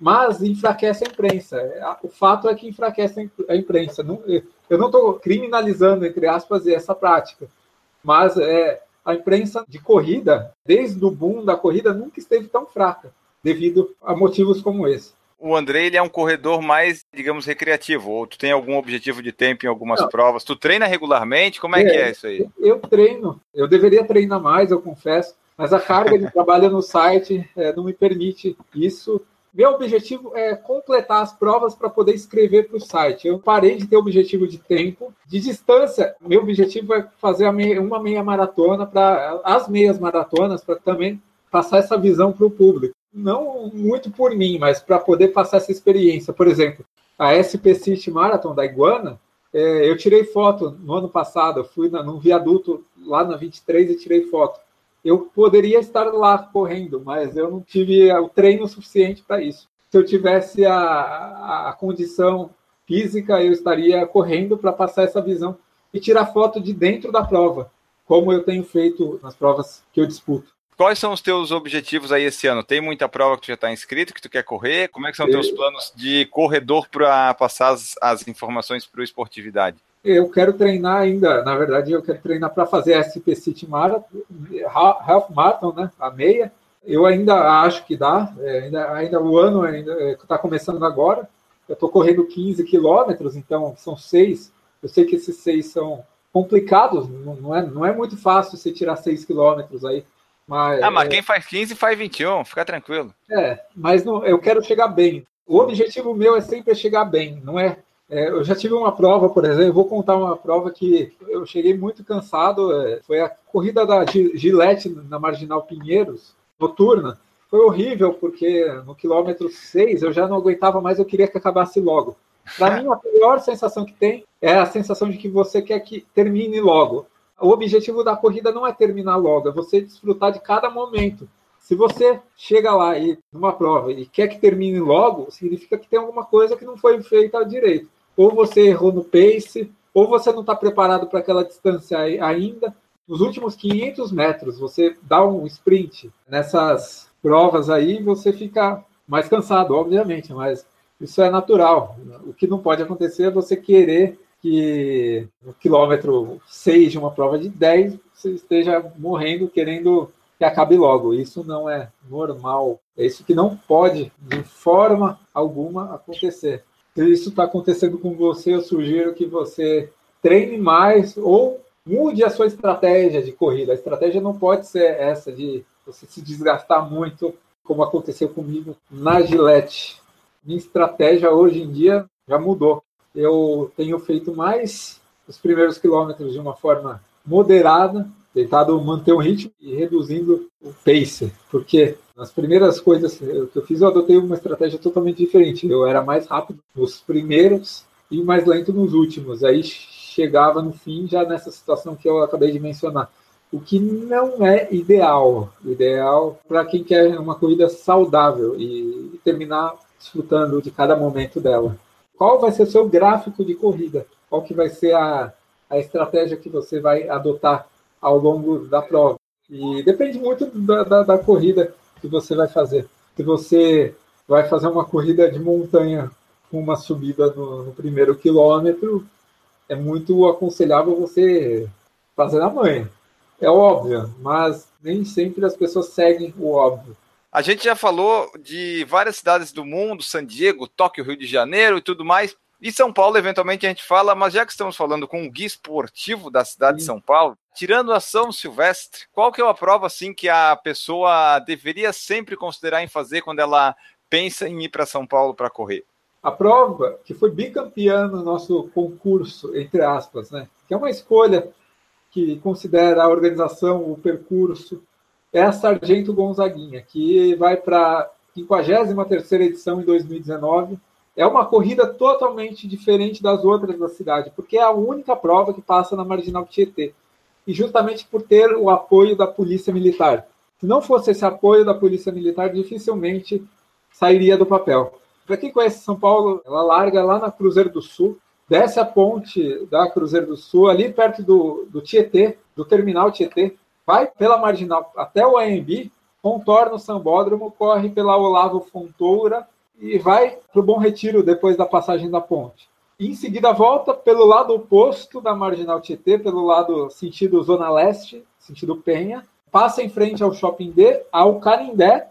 Mas enfraquece a imprensa. O fato é que enfraquece a imprensa. Não, eu não estou criminalizando, entre aspas, essa prática, mas... é a imprensa de corrida, desde o boom da corrida, nunca esteve tão fraca, devido a motivos como esse. O André, ele é um corredor mais, digamos, recreativo, ou tu tem algum objetivo de tempo em algumas Não. provas? Tu treina regularmente? Como é, é que é isso aí? Eu treino, eu deveria treinar mais, eu confesso, mas a carga de trabalho no site é, não me permite isso. Meu objetivo é completar as provas para poder escrever para o site. Eu parei de ter objetivo de tempo. De distância, meu objetivo é fazer uma meia maratona, para as meias maratonas, para também passar essa visão para o público. Não muito por mim, mas para poder passar essa experiência. Por exemplo, a S P City Marathon da Iguana, é, eu tirei foto no ano passado. Eu fui na, num viaduto lá na vinte e três e tirei foto. Eu poderia estar lá correndo, mas eu não tive o treino suficiente para isso. Se eu tivesse a, a, a condição física, eu estaria correndo para passar essa visão e tirar foto de dentro da prova, como eu tenho feito nas provas que eu disputo. Quais são os teus objetivos aí esse ano? Tem muita prova que tu já está inscrito, que tu quer correr? Como é que são os eu... teus planos de corredor para passar as, as informações para o Esportividade? Eu quero treinar ainda, na verdade, eu quero treinar para fazer a S P City Marathon, Half Marathon, né? A meia. Eu ainda acho que dá, é, ainda, ainda o ano está é, começando agora. Eu estou correndo quinze quilômetros, então são seis. Eu sei que esses seis são complicados, não, não, é, não é muito fácil você tirar seis quilômetros aí. Mas, ah, mas é, quem faz quinze faz vinte e um, fica tranquilo. É, mas não, eu quero chegar bem. O objetivo meu é sempre chegar bem, não é... É, eu já tive uma prova, por exemplo, eu vou contar uma prova que eu cheguei muito cansado, é, foi a corrida da Gillette na Marginal Pinheiros, noturna. Foi horrível, porque no quilômetro seis eu já não aguentava mais, eu queria que acabasse logo. Para mim, a pior sensação que tem é a sensação de que você quer que termine logo. O objetivo da corrida não é terminar logo, é você desfrutar de cada momento. Se você chega lá e numa prova e quer que termine logo, significa que tem alguma coisa que não foi feita direito. Ou você errou no pace, ou você não está preparado para aquela distância ainda. Nos últimos quinhentos metros, você dá um sprint. Nessas provas aí, você fica mais cansado, obviamente, mas isso é natural. O que não pode acontecer é você querer que no quilômetro seis de uma prova de dez, você esteja morrendo, querendo que acabe logo. Isso não é normal. É isso que não pode, de forma alguma, acontecer. Se isso está acontecendo com você, eu sugiro que você treine mais ou mude a sua estratégia de corrida. A estratégia não pode ser essa de você se desgastar muito, como aconteceu comigo na Gillette. Minha estratégia hoje em dia já mudou. Eu tenho feito mais os primeiros quilômetros de uma forma moderada, tentado manter o ritmo e reduzindo o pace, porque nas primeiras coisas que eu fiz, eu adotei uma estratégia totalmente diferente. Eu era mais rápido nos primeiros e mais lento nos últimos. Aí chegava no fim, já nessa situação que eu acabei de mencionar. o que não é ideal. Ideal para quem quer uma corrida saudável e terminar desfrutando de cada momento dela. Qual vai ser o seu gráfico de corrida? Qual que vai ser a, a estratégia que você vai adotar ao longo da prova? E depende muito da, da, da corrida que você vai fazer. Se você vai fazer uma corrida de montanha com uma subida no, no primeiro quilômetro, é muito aconselhável você fazer na manhã. É óbvio, mas nem sempre as pessoas seguem o óbvio. A gente já falou de várias cidades do mundo, San Diego, Tóquio, Rio de Janeiro e tudo mais. E São Paulo, eventualmente, a gente fala, mas já que estamos falando com o guia esportivo da cidade de São Paulo, tirando a São Silvestre, qual que é uma prova assim, que a pessoa deveria sempre considerar em fazer quando ela pensa em ir para São Paulo para correr? A prova que foi bicampeã no nosso concurso, entre aspas, né? Que é uma escolha que considera a organização, o percurso, é a Sargento Gonzaguinha, que vai para a quinquagésima terceira edição em dois mil e dezenove. É uma corrida totalmente diferente das outras da cidade, porque é a única prova que passa na Marginal Tietê. E justamente por ter o apoio da Polícia Militar. Se não fosse esse apoio da Polícia Militar, dificilmente sairia do papel. Para quem conhece São Paulo, ela larga lá na Cruzeiro do Sul, desce a ponte da Cruzeiro do Sul, ali perto do, do Tietê, do terminal Tietê, vai pela Marginal até o A M B, contorna o Sambódromo, corre pela Olavo Fontoura e vai para o Bom Retiro depois da passagem da ponte. E em seguida volta pelo lado oposto da Marginal Tietê, pelo lado sentido Zona Leste, sentido Penha, passa em frente ao Shopping D, ao Canindé,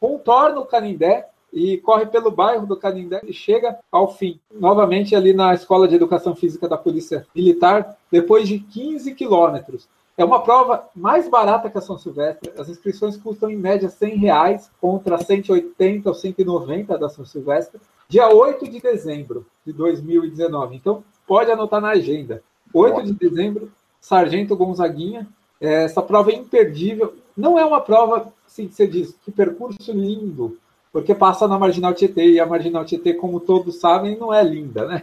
contorna o Canindé, e corre pelo bairro do Canindé e chega ao fim. Novamente ali na Escola de Educação Física da Polícia Militar, depois de quinze quilômetros. É uma prova mais barata que a São Silvestre. As inscrições custam em média cem reais, contra cento e oitenta ou cento e noventa da São Silvestre. Dia oito de dezembro de dois mil e dezenove. Então, pode anotar na agenda. oito de dezembro, Sargento Gonzaguinha. Essa prova é imperdível. Não é uma prova, assim que você diz, que percurso lindo, porque passa na Marginal Tietê, e a Marginal Tietê, como todos sabem, não é linda, né?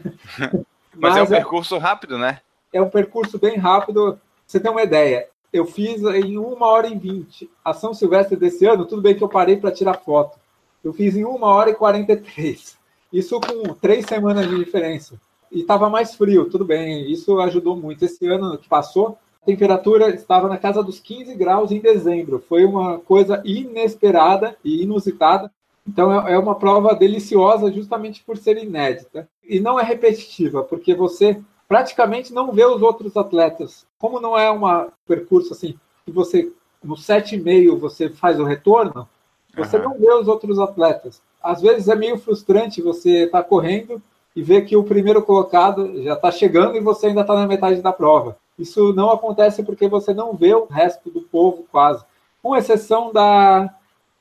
Mas, Mas é um percurso é, rápido, né? É um percurso bem rápido. Você tem uma ideia, eu fiz em uma hora e vinte. A São Silvestre desse ano, tudo bem que eu parei para tirar foto, eu fiz em uma hora e quarenta e três. Isso com três semanas de diferença. E estava mais frio, tudo bem, isso ajudou muito. Esse ano que passou, a temperatura estava na casa dos quinze graus em dezembro. Foi uma coisa inesperada e inusitada. Então, é uma prova deliciosa justamente por ser inédita. E não é repetitiva, porque você praticamente não vê os outros atletas. Como não é um percurso assim, que você, no sete e meio, você faz o retorno, você uhum. não vê os outros atletas. Às vezes é meio frustrante você estar tá correndo e ver que o primeiro colocado já está chegando e você ainda está na metade da prova. Isso não acontece porque você não vê o resto do povo quase, com exceção da...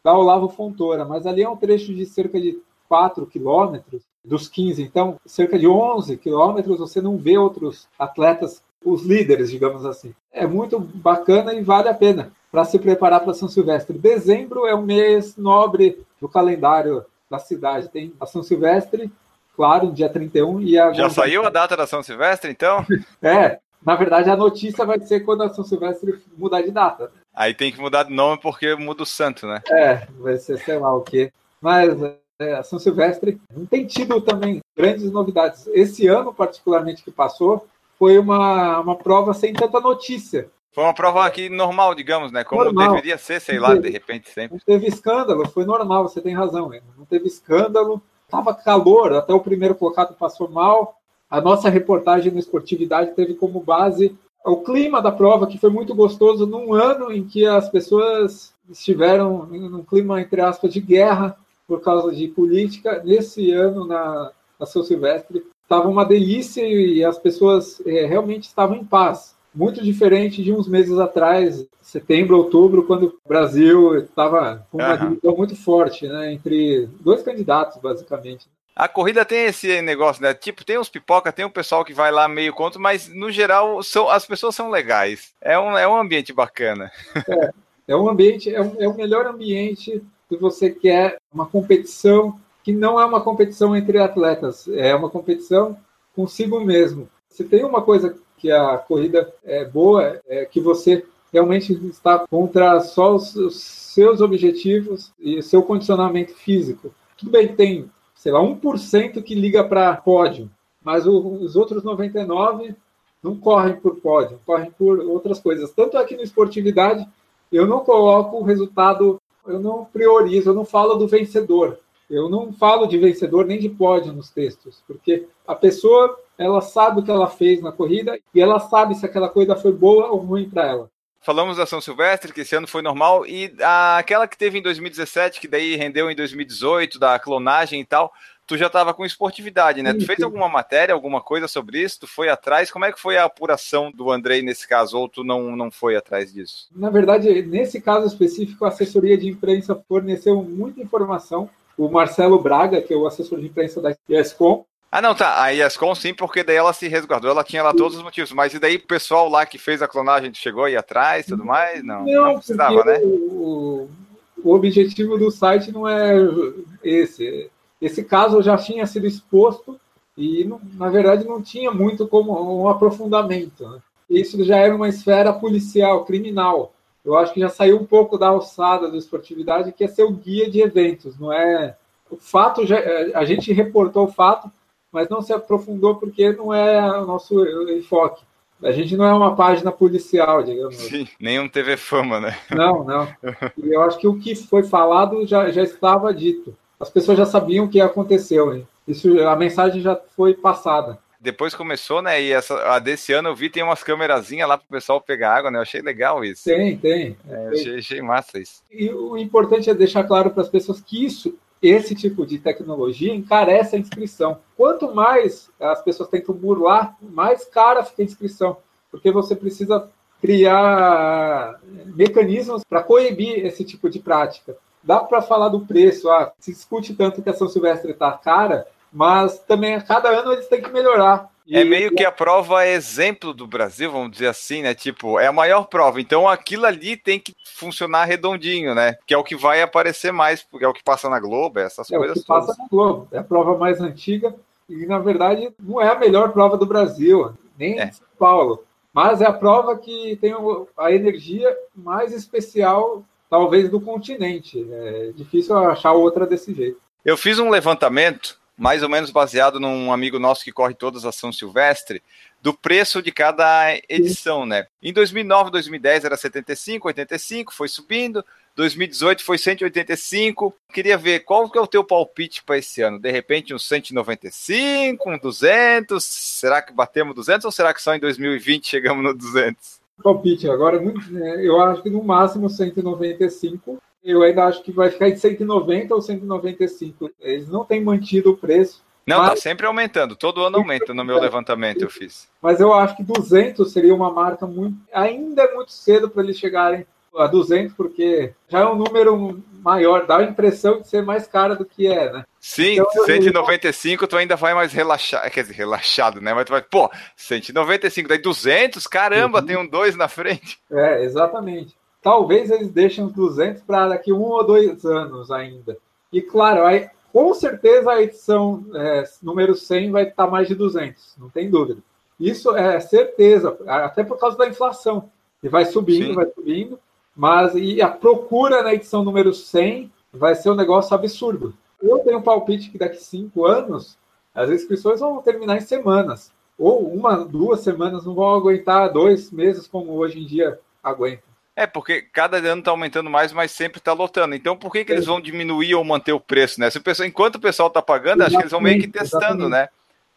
da Olavo Fontoura, mas ali é um trecho de cerca de quatro quilômetros, dos quinze, então cerca de onze quilômetros, você não vê outros atletas, os líderes, digamos assim. É muito bacana e vale a pena para se preparar para São Silvestre. Dezembro é o mês nobre do calendário da cidade, tem a São Silvestre, claro, dia trinta e um. E a Já saiu a data da São Silvestre, então? É, na verdade a notícia vai ser quando a São Silvestre mudar de data. Aí tem que mudar de nome porque muda o santo, né? É, vai ser sei lá o quê. Mas é, a São Silvestre não tem tido também grandes novidades. Esse ano, particularmente, que passou, foi uma, uma prova sem tanta notícia. Foi uma prova aqui normal, digamos, né? Como normal. Deveria ser, sei lá, de repente sempre. Não teve escândalo, foi normal, você tem razão. Não teve escândalo, estava calor, até o primeiro colocado passou mal. A nossa reportagem no Esportividade teve como base o clima da prova, que foi muito gostoso num ano em que as pessoas estiveram num clima, entre aspas, de guerra por causa de política. Nesse ano, na, na São Silvestre, estava uma delícia e as pessoas é, realmente estavam em paz. Muito diferente de uns meses atrás, setembro, outubro, quando o Brasil estava com uma uhum. divisão muito forte, né, entre dois candidatos, basicamente. A corrida tem esse negócio, né? Tipo, tem uns pipoca, tem um pessoal que vai lá meio conto, mas, no geral, são, as pessoas são legais. É um, é um ambiente bacana. É, é um ambiente, é, um, é o melhor ambiente se você quer uma competição que não é uma competição entre atletas, é uma competição consigo mesmo. Se tem uma coisa que a corrida é boa, é que você realmente está contra só os seus objetivos e seu condicionamento físico. Tudo bem que tem, sei lá, um por cento que liga para pódio, mas o, os outros noventa e nove por cento não correm por pódio, correm por outras coisas. Tanto aqui no Esportividade, eu não coloco o resultado, eu não priorizo, eu não falo do vencedor. Eu não falo de vencedor nem de pódio nos textos, porque a pessoa ela sabe o que ela fez na corrida e ela sabe se aquela coisa foi boa ou ruim para ela. Falamos da São Silvestre, que esse ano foi normal, e aquela que teve em dois mil e dezessete, que daí rendeu em dois mil e dezoito, da clonagem e tal, tu já estava com Esportividade, né? Sim, tu fez sim. alguma matéria, alguma coisa sobre isso? Tu foi atrás? Como é que foi a apuração do Andrei nesse caso? Ou tu não, não foi atrás disso? Na verdade, nesse caso específico, a assessoria de imprensa forneceu muita informação. O Marcelo Braga, que é o assessor de imprensa da Yescom. Ah, não, tá. A Yescom sim, porque daí ela se resguardou, ela tinha lá todos os motivos. Mas e daí o pessoal lá que fez a clonagem chegou aí atrás e tudo mais? Não, não, não precisava, né? O, o objetivo do site não é esse. Esse caso já tinha sido exposto e, não, na verdade, não tinha muito como um aprofundamento, né? Isso já era uma esfera policial, criminal. Eu acho que já saiu um pouco da alçada da Esportividade, que é ser o guia de eventos, não é? O fato, já, a gente reportou o fato, mas não se aprofundou porque não é o nosso enfoque. A gente não é uma página policial, digamos. Sim, nem um T V Fama, né? Não, não. E eu acho que o que foi falado já, já estava dito. As pessoas já sabiam o que aconteceu, hein? Isso, a mensagem já foi passada. Depois começou, né? E essa, a desse ano eu vi, tem umas câmerazinhas lá para o pessoal pegar água, né? Eu achei legal isso. Tem, tem. É, eu achei, achei massa isso. E o importante é deixar claro para as pessoas que isso, esse tipo de tecnologia encarece a inscrição. Quanto mais as pessoas tentam burlar, mais cara fica a inscrição, porque você precisa criar mecanismos para coibir esse tipo de prática. Dá para falar do preço, ah, se discute tanto que a São Silvestre está cara, mas também a cada ano eles têm que melhorar. E é meio que a prova é exemplo do Brasil, vamos dizer assim, né? Tipo, é a maior prova, então aquilo ali tem que funcionar redondinho, né? Que é o que vai aparecer mais, porque é o que passa na Globo, essas é coisas todas. É o que todas. Passa na Globo, é a prova mais antiga e, na verdade, não é a melhor prova do Brasil, nem é. de São Paulo, mas é a prova que tem a energia mais especial, talvez, do continente. É difícil achar outra desse jeito. Eu fiz um levantamento mais ou menos baseado num amigo nosso que corre todas as São Silvestre, do preço de cada edição, né? Em dois mil e nove, dois mil e dez era setenta e cinco, oitenta e cinco, foi subindo, dois mil e dezoito foi cento e oitenta e cinco, queria ver qual que é o teu palpite para esse ano, de repente uns cento e noventa e cinco, uns duzentos, será que batemos duzentos ou será que só em dois mil e vinte chegamos no duzentos? Palpite agora, eu acho que no máximo cento e noventa e cinco. Eu ainda acho que vai ficar de cento e noventa ou cento e noventa e cinco. Eles não têm mantido o preço. Não, mas... tá sempre aumentando. Todo ano aumenta no meu levantamento, eu fiz. Mas eu acho que duzentos seria uma marca muito... Ainda é muito cedo para eles chegarem a duzentos, porque já é um número maior. Dá a impressão de ser mais cara do que é, né? Sim, então, cento e noventa e cinco eu... tu ainda vai mais relaxado. Quer dizer, relaxado, né? Mas tu vai, pô, cento e noventa e cinco, daí duzentos? Caramba, uhum. Tem um dois na frente. É, exatamente. Talvez eles deixem os duzentos para daqui um ou dois anos ainda. E, claro, aí, com certeza a edição é, número cem vai estar mais de duzentos, não tem dúvida. Isso é certeza, até por causa da inflação. E vai subindo, Sim. vai subindo, mas e a procura na edição número cem vai ser um negócio absurdo. Eu tenho um palpite que daqui cinco anos as inscrições vão terminar em semanas. Ou uma, duas semanas, não vão aguentar dois meses como hoje em dia aguentam. É, porque cada ano está aumentando mais, mas sempre está lotando. Então, por que, que eles vão diminuir ou manter o preço, né? Se o pessoal, enquanto o pessoal está pagando, exatamente, acho que eles vão meio que testando, exatamente, né?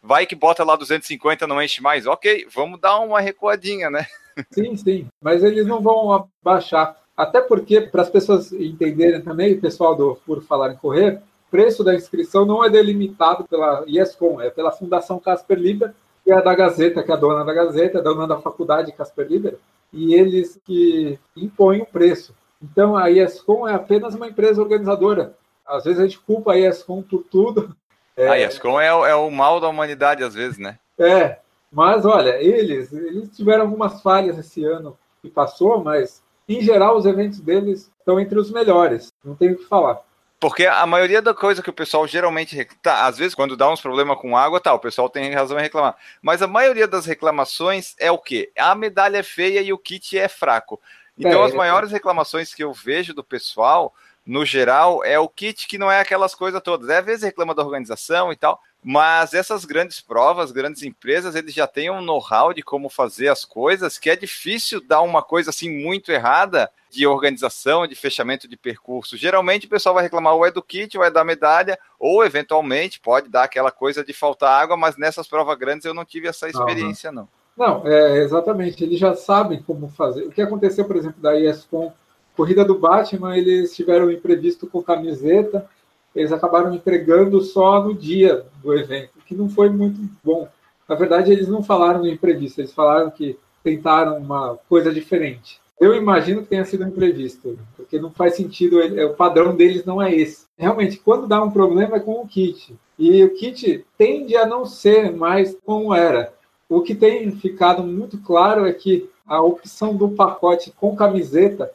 Vai que bota lá duzentos e cinquenta, não enche mais. Ok, vamos dar uma recuadinha, né? Sim, sim. Mas eles não vão abaixar. Até porque, para as pessoas entenderem também, o pessoal do Por Falar em Correr, o preço da inscrição não é delimitado pela Yescom, é pela Fundação Casper Libero, que é da Gazeta, que é a dona da Gazeta, é dona da faculdade Casper Libero. E eles que impõem o preço. Então, a Yescom é apenas uma empresa organizadora. Às vezes a gente culpa a Yescom por tudo. É... A Yescom é, é o mal da humanidade, às vezes, né? É, mas olha, eles, eles tiveram algumas falhas esse ano que passou, mas, em geral, os eventos deles estão entre os melhores. Não tenho o que falar. Porque a maioria da coisa que o pessoal geralmente reclama, tá, às vezes quando dá uns problemas com água, tá, o pessoal tem razão em reclamar, mas a maioria das reclamações é o quê? A medalha é feia e o kit é fraco. Então é, as maiores reclamações que eu vejo do pessoal, no geral, é o kit que não é aquelas coisas todas. É, às vezes reclama da organização e tal, mas essas grandes provas, grandes empresas, eles já têm um know-how de como fazer as coisas, que é difícil dar uma coisa assim muito errada de organização, de fechamento de percurso. Geralmente o pessoal vai reclamar ou é do kit, ou é da medalha, ou eventualmente pode dar aquela coisa de faltar água, mas nessas provas grandes eu não tive essa experiência, uhum. não. Não, é, exatamente, eles já sabem como fazer. O que aconteceu, por exemplo, da Yescom, corrida do Batman, eles tiveram um imprevisto com camiseta, eles acabaram entregando só no dia do evento, que não foi muito bom. Na verdade, eles não falaram do imprevisto, eles falaram que tentaram uma coisa diferente. Eu imagino que tenha sido um imprevisto, porque não faz sentido, o padrão deles não é esse. Realmente, quando dá um problema é com o kit, e o kit tende a não ser mais como era. O que tem ficado muito claro é que a opção do pacote com camiseta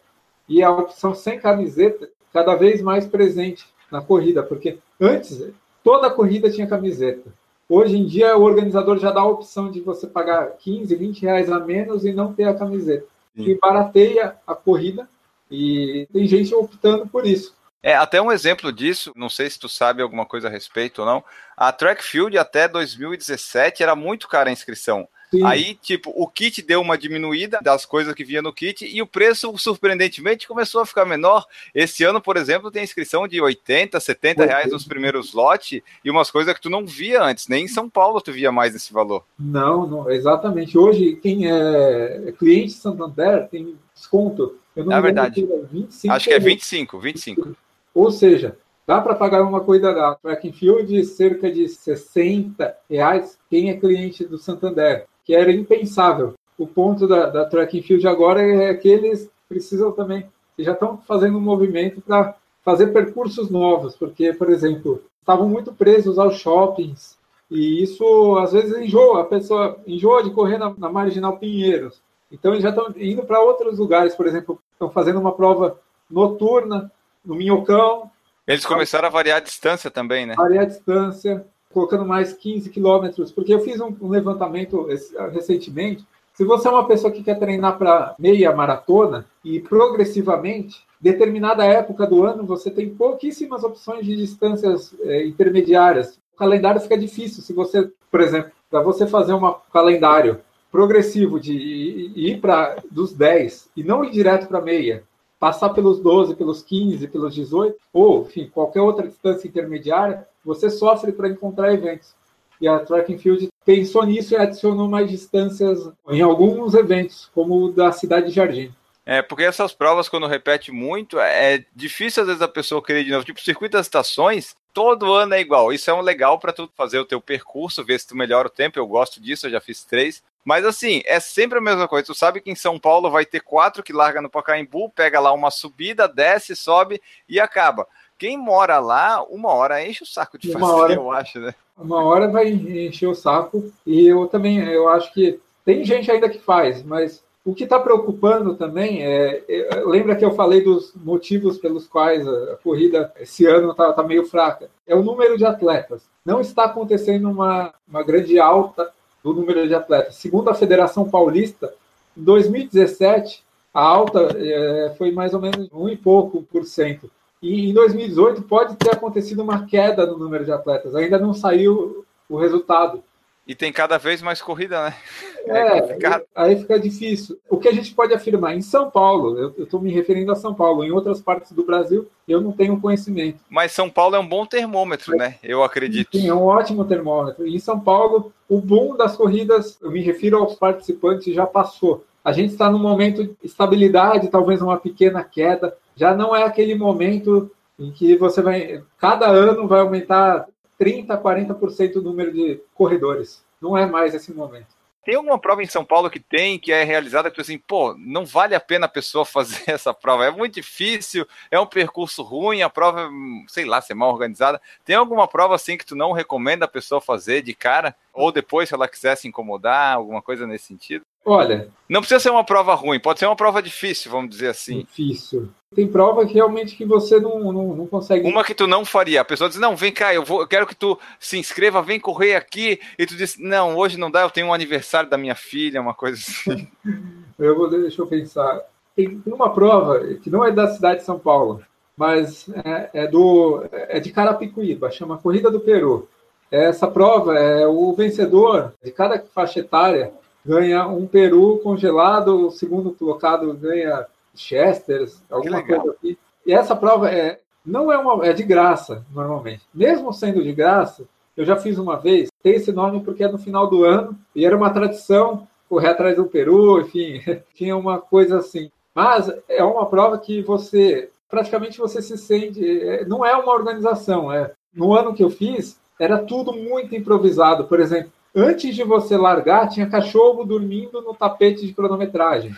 e a opção sem camiseta cada vez mais presente na corrida, porque antes toda corrida tinha camiseta. Hoje em dia o organizador já dá a opção de você pagar quinze, vinte reais a menos e não ter a camiseta. Sim. E barateia a corrida e tem gente optando por isso. É, até um exemplo disso, não sei se tu sabe alguma coisa a respeito ou não, a Track Field até dois mil e dezessete era muito cara a inscrição. Sim. Aí, tipo, o kit deu uma diminuída das coisas que vinha no kit e o preço, surpreendentemente, começou a ficar menor. Esse ano, por exemplo, tem inscrição de oitenta, setenta reais nos primeiros lotes e umas coisas que tu não via antes, nem em São Paulo tu via mais esse valor. Não, não, exatamente. Hoje, quem é cliente de Santander tem desconto. Eu não é verdade. É vinte e cinco Acho que é vinte e cinco, vinte e cinco. Ou seja, dá para pagar uma corrida da Track and Field de cerca de sessenta reais quem é cliente do Santander, que era impensável. O ponto da, da Track and Field agora é que eles precisam também, já estão fazendo um movimento para fazer percursos novos, porque, por exemplo, estavam muito presos aos shoppings, e isso às vezes enjoa, a pessoa enjoa de correr na, na Marginal Pinheiros. Então eles já estão indo para outros lugares, por exemplo, estão fazendo uma prova noturna, no Minhocão. Eles começaram a variar a distância também, né? Variar a distância, colocando mais quinze quilômetros, porque eu fiz um, um levantamento recentemente. Se você é uma pessoa que quer treinar para meia maratona e progressivamente, determinada época do ano, você tem pouquíssimas opções de distâncias é, intermediárias. O calendário fica difícil. Se você, por exemplo, para você fazer um calendário progressivo de ir para dos dez e não ir direto para meia, passar pelos doze, pelos quinze, pelos dezoito, ou, enfim, qualquer outra distância intermediária, você sofre para encontrar eventos. E a Track and Field pensou nisso e adicionou mais distâncias em alguns eventos, como o da Cidade de Jardim. É, porque essas provas, quando repete muito, é difícil, às vezes, a pessoa querer de novo. Tipo, o Circuito das Estações, todo ano é igual. Isso é um legal para tu fazer o teu percurso, ver se tu melhora o tempo. Eu gosto disso, eu já fiz três. Mas, assim, é sempre a mesma coisa. Tu sabe que em São Paulo vai ter quatro que larga no Pacaembu, pega lá uma subida, desce, sobe e acaba. Quem mora lá, uma hora enche o saco de fazer, uma hora, eu acho, né? Uma hora vai encher o saco. E eu também, eu acho que tem gente ainda que faz, mas o que está preocupando também é... Lembra que eu falei dos motivos pelos quais a corrida esse ano está tá meio fraca? É o número de atletas. Não está acontecendo uma, uma grande alta do número de atletas. Segundo a Federação Paulista, em dois mil e dezessete, a alta é, foi mais ou menos um e pouco por cento. E em dois mil e dezoito pode ter acontecido uma queda no número de atletas. Ainda não saiu o resultado. E tem cada vez mais corrida, né? É, é complicado. Aí fica difícil. O que a gente pode afirmar, em São Paulo, eu estou me referindo a São Paulo, em outras partes do Brasil, eu não tenho conhecimento. Mas São Paulo é um bom termômetro, é, né? Eu acredito. Sim, é um ótimo termômetro. E em São Paulo, o boom das corridas, eu me refiro aos participantes, já passou. A gente está num momento de estabilidade, talvez uma pequena queda. Já não é aquele momento em que você vai... Cada ano vai aumentar trinta, quarenta por cento do número de corredores. Não é mais esse momento. Tem alguma prova em São Paulo que tem, que é realizada, que tu assim, pô, não vale a pena a pessoa fazer essa prova, é muito difícil, é um percurso ruim, a prova, sei lá, se é mal organizada. Tem alguma prova assim que tu não recomenda a pessoa fazer de cara? Ou depois, se ela quiser se incomodar, alguma coisa nesse sentido? Olha... Não precisa ser uma prova ruim, pode ser uma prova difícil, vamos dizer assim. Difícil. Tem prova que realmente que você não, não, não consegue... Uma que tu não faria. A pessoa diz, não, vem cá, eu, vou, eu quero que tu se inscreva, vem correr aqui. E tu diz, não, hoje não dá, eu tenho um aniversário da minha filha, uma coisa assim. eu vou, deixa eu pensar. tem uma prova que não é da cidade de São Paulo, mas é, é, do, é de Carapicuíba, chama Corrida do Peru. Essa prova é o vencedor de cada faixa etária ganha um peru congelado, o segundo colocado ganha chesters, alguma coisa aqui. E essa prova é, não é, uma, é de graça, normalmente. Mesmo sendo de graça, eu já fiz uma vez, tem esse nome porque é no final do ano, e era uma tradição correr atrás do peru, enfim, tinha uma coisa assim. Mas é uma prova que você, praticamente você se sente, não é uma organização. É. No ano que eu fiz, era tudo muito improvisado, por exemplo, antes de você largar, tinha cachorro dormindo no tapete de cronometragem.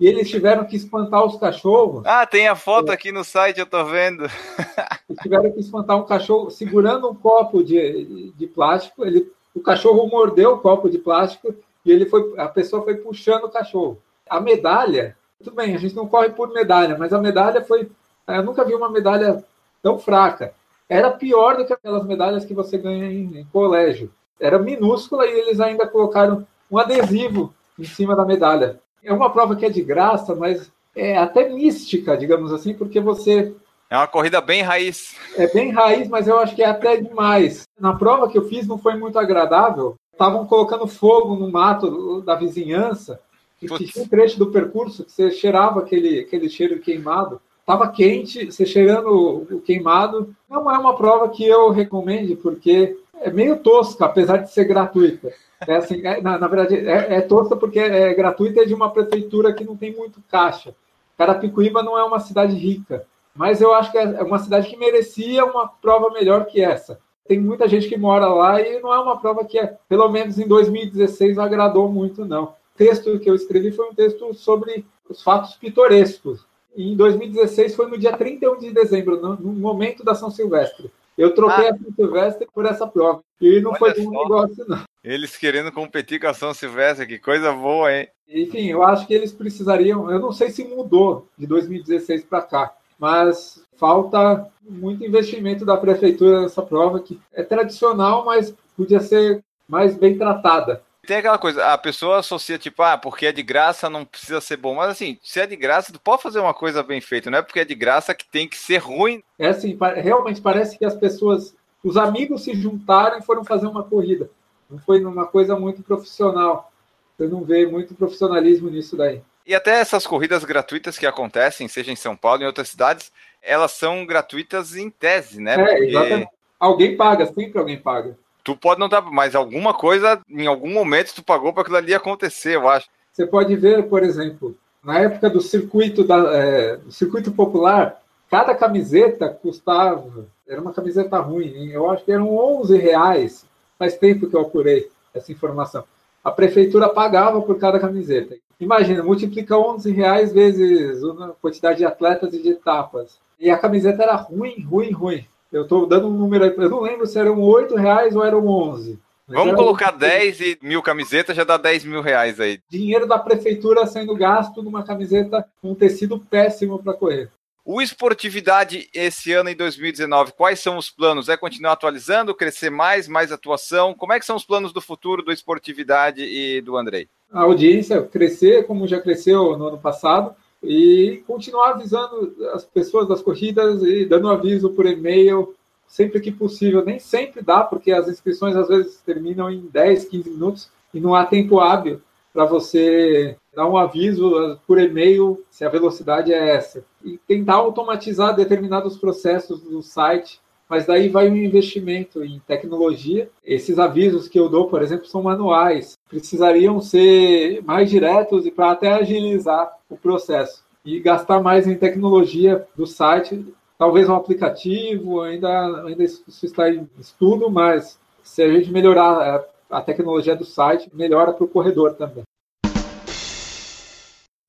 E eles tiveram que espantar os cachorros. Ah, tem a foto aqui no site, eu tô vendo. Eles tiveram que espantar um cachorro segurando um copo de, de plástico. Ele, o cachorro mordeu o copo de plástico e ele foi, a pessoa foi puxando o cachorro. A medalha, tudo bem, a gente não corre por medalha, mas a medalha foi... Eu nunca vi uma medalha tão fraca. Era pior do que aquelas medalhas que você ganha em, em colégio. Era minúscula e eles ainda colocaram um adesivo em cima da medalha. É uma prova que é de graça, mas é até mística, digamos assim, porque você... É uma corrida bem raiz. É bem raiz, mas eu acho que é até demais. Na prova que eu fiz não foi muito agradável. Estavam colocando fogo no mato da vizinhança. E tinha um trecho do percurso que você cheirava aquele, aquele cheiro queimado. Estava quente, você cheirando o queimado. Não é uma prova que eu recomendo, porque... É meio tosca, apesar de ser gratuita. É assim, é, na, na verdade, é, é tosca porque é, é gratuita, é de uma prefeitura que não tem muito caixa. Carapicuíba não é uma cidade rica, mas eu acho que é uma cidade que merecia uma prova melhor que essa. Tem muita gente que mora lá e não é uma prova que, é, pelo menos em dois mil e dezesseis, não agradou muito, não. O texto que eu escrevi foi um texto sobre os fatos pitorescos. E em dois mil e dezesseis foi no dia trinta e um de dezembro, no, no momento da São Silvestre. Eu troquei ah. a São Silvestre por essa prova. E não Olha foi um negócio, não. Eles querendo competir com a São Silvestre, que coisa boa, hein? Enfim, eu acho que eles precisariam... Eu não sei se mudou de dois mil e dezesseis para cá, mas falta muito investimento da prefeitura nessa prova, que é tradicional, mas podia ser mais bem tratada. Tem aquela coisa, a pessoa associa, tipo, ah, porque é de graça, não precisa ser bom. Mas, assim, se é de graça, tu pode fazer uma coisa bem feita. Não é porque é de graça que tem que ser ruim. É assim, realmente parece que as pessoas, os amigos se juntaram e foram fazer uma corrida. Não foi uma coisa muito profissional. Você não vê muito profissionalismo nisso daí. E até essas corridas gratuitas que acontecem, seja em São Paulo, em outras cidades, elas são gratuitas em tese, né? É, porque... exatamente. Alguém paga, sempre alguém paga. Tu pode não estar, mas alguma coisa, em algum momento, tu pagou para aquilo ali acontecer, eu acho. Você pode ver, por exemplo, na época do circuito, da, é, do circuito popular, cada camiseta custava, era uma camiseta ruim, hein? Eu acho que eram onze reais, faz tempo que eu apurei essa informação. A prefeitura pagava por cada camiseta. Imagina, multiplica onze reais vezes a quantidade de atletas e de etapas. E a camiseta era ruim, ruim, ruim. Eu estou dando um número aí, eu não lembro se eram oito reais ou eram onze. Vamos colocar dez e mil camisetas, já dá dez mil reais aí. Dinheiro da prefeitura sendo gasto numa camiseta com um tecido péssimo para correr. O Esportividade esse ano em dois mil e dezenove, quais são os planos? É continuar atualizando, crescer mais, mais atuação? Como é que são os planos do futuro do Esportividade e do Andrei? A audiência crescer, como já cresceu no ano passado, e continuar avisando as pessoas das corridas e dando aviso por e-mail sempre que possível. Nem sempre dá, porque as inscrições às vezes terminam em dez, quinze minutos e não há tempo hábil para você dar um aviso por e-mail se a velocidade é essa. E tentar automatizar determinados processos do site, mas daí vai um investimento em tecnologia. Esses avisos que eu dou, por exemplo, são manuais. Precisariam ser mais diretos e para até agilizar o processo. E gastar mais em tecnologia do site, talvez um aplicativo, ainda, ainda isso está em estudo, mas se a gente melhorar a tecnologia do site, melhora para o corredor também.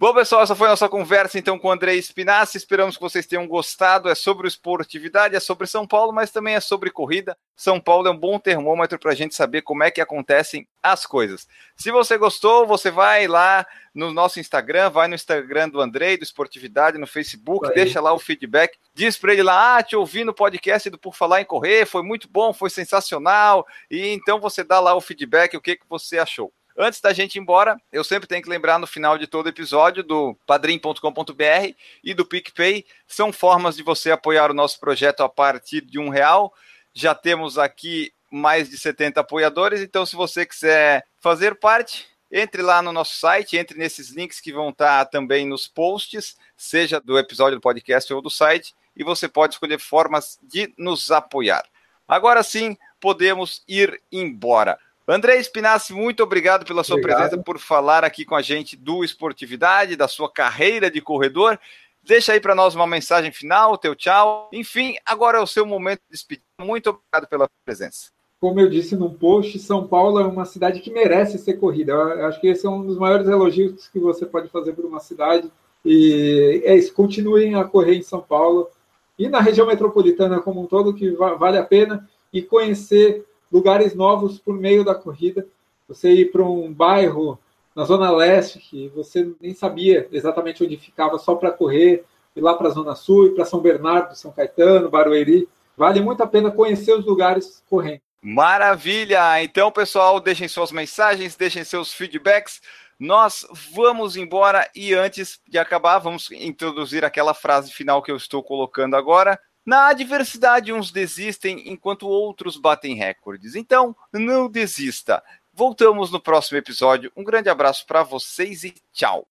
Bom, pessoal, essa foi a nossa conversa, então, com o André Spinassi. Esperamos que vocês tenham gostado. É sobre Esportividade, é sobre São Paulo, mas também é sobre corrida. São Paulo é um bom termômetro para a gente saber como é que acontecem as coisas. Se você gostou, você vai lá no nosso Instagram, vai no Instagram do Andrei, do Esportividade, no Facebook, aí. Deixa lá o feedback. Diz para ele lá, ah, te ouvi no podcast do Por Falar em Correr, foi muito bom, foi sensacional. E então você dá lá o feedback, o que, que você achou. Antes da gente ir embora, eu sempre tenho que lembrar no final de todo episódio do padrim ponto com ponto br e do PicPay. São formas de você apoiar o nosso projeto a partir de um real. Já temos aqui mais de setenta apoiadores, então se você quiser fazer parte, entre lá no nosso site, entre nesses links que vão estar também nos posts, seja do episódio do podcast ou do site, e você pode escolher formas de nos apoiar. Agora sim, podemos ir embora. André Spinassi, muito obrigado pela sua obrigado. presença, por falar aqui com a gente do Esportividade, da sua carreira de corredor. Deixa aí para nós uma mensagem final, teu tchau. Enfim, agora é o seu momento de despedir. Muito obrigado pela presença. Como eu disse num post, São Paulo é uma cidade que merece ser corrida. Eu acho que esse é um dos maiores elogios que você pode fazer para uma cidade. E é isso, continuem a correr em São Paulo e na região metropolitana como um todo, que vale a pena, e conhecer lugares novos por meio da corrida. Você ir para um bairro na Zona Leste, que você nem sabia exatamente onde ficava, só para correr, ir lá para a Zona Sul, ir para São Bernardo, São Caetano, Barueri. Vale muito a pena conhecer os lugares correndo. Maravilha! Então, pessoal, deixem suas mensagens, deixem seus feedbacks. Nós vamos embora e antes de acabar, vamos introduzir aquela frase final que eu estou colocando agora. Na adversidade, uns desistem enquanto outros batem recordes. Então, não desista. Voltamos no próximo episódio. Um grande abraço para vocês e tchau!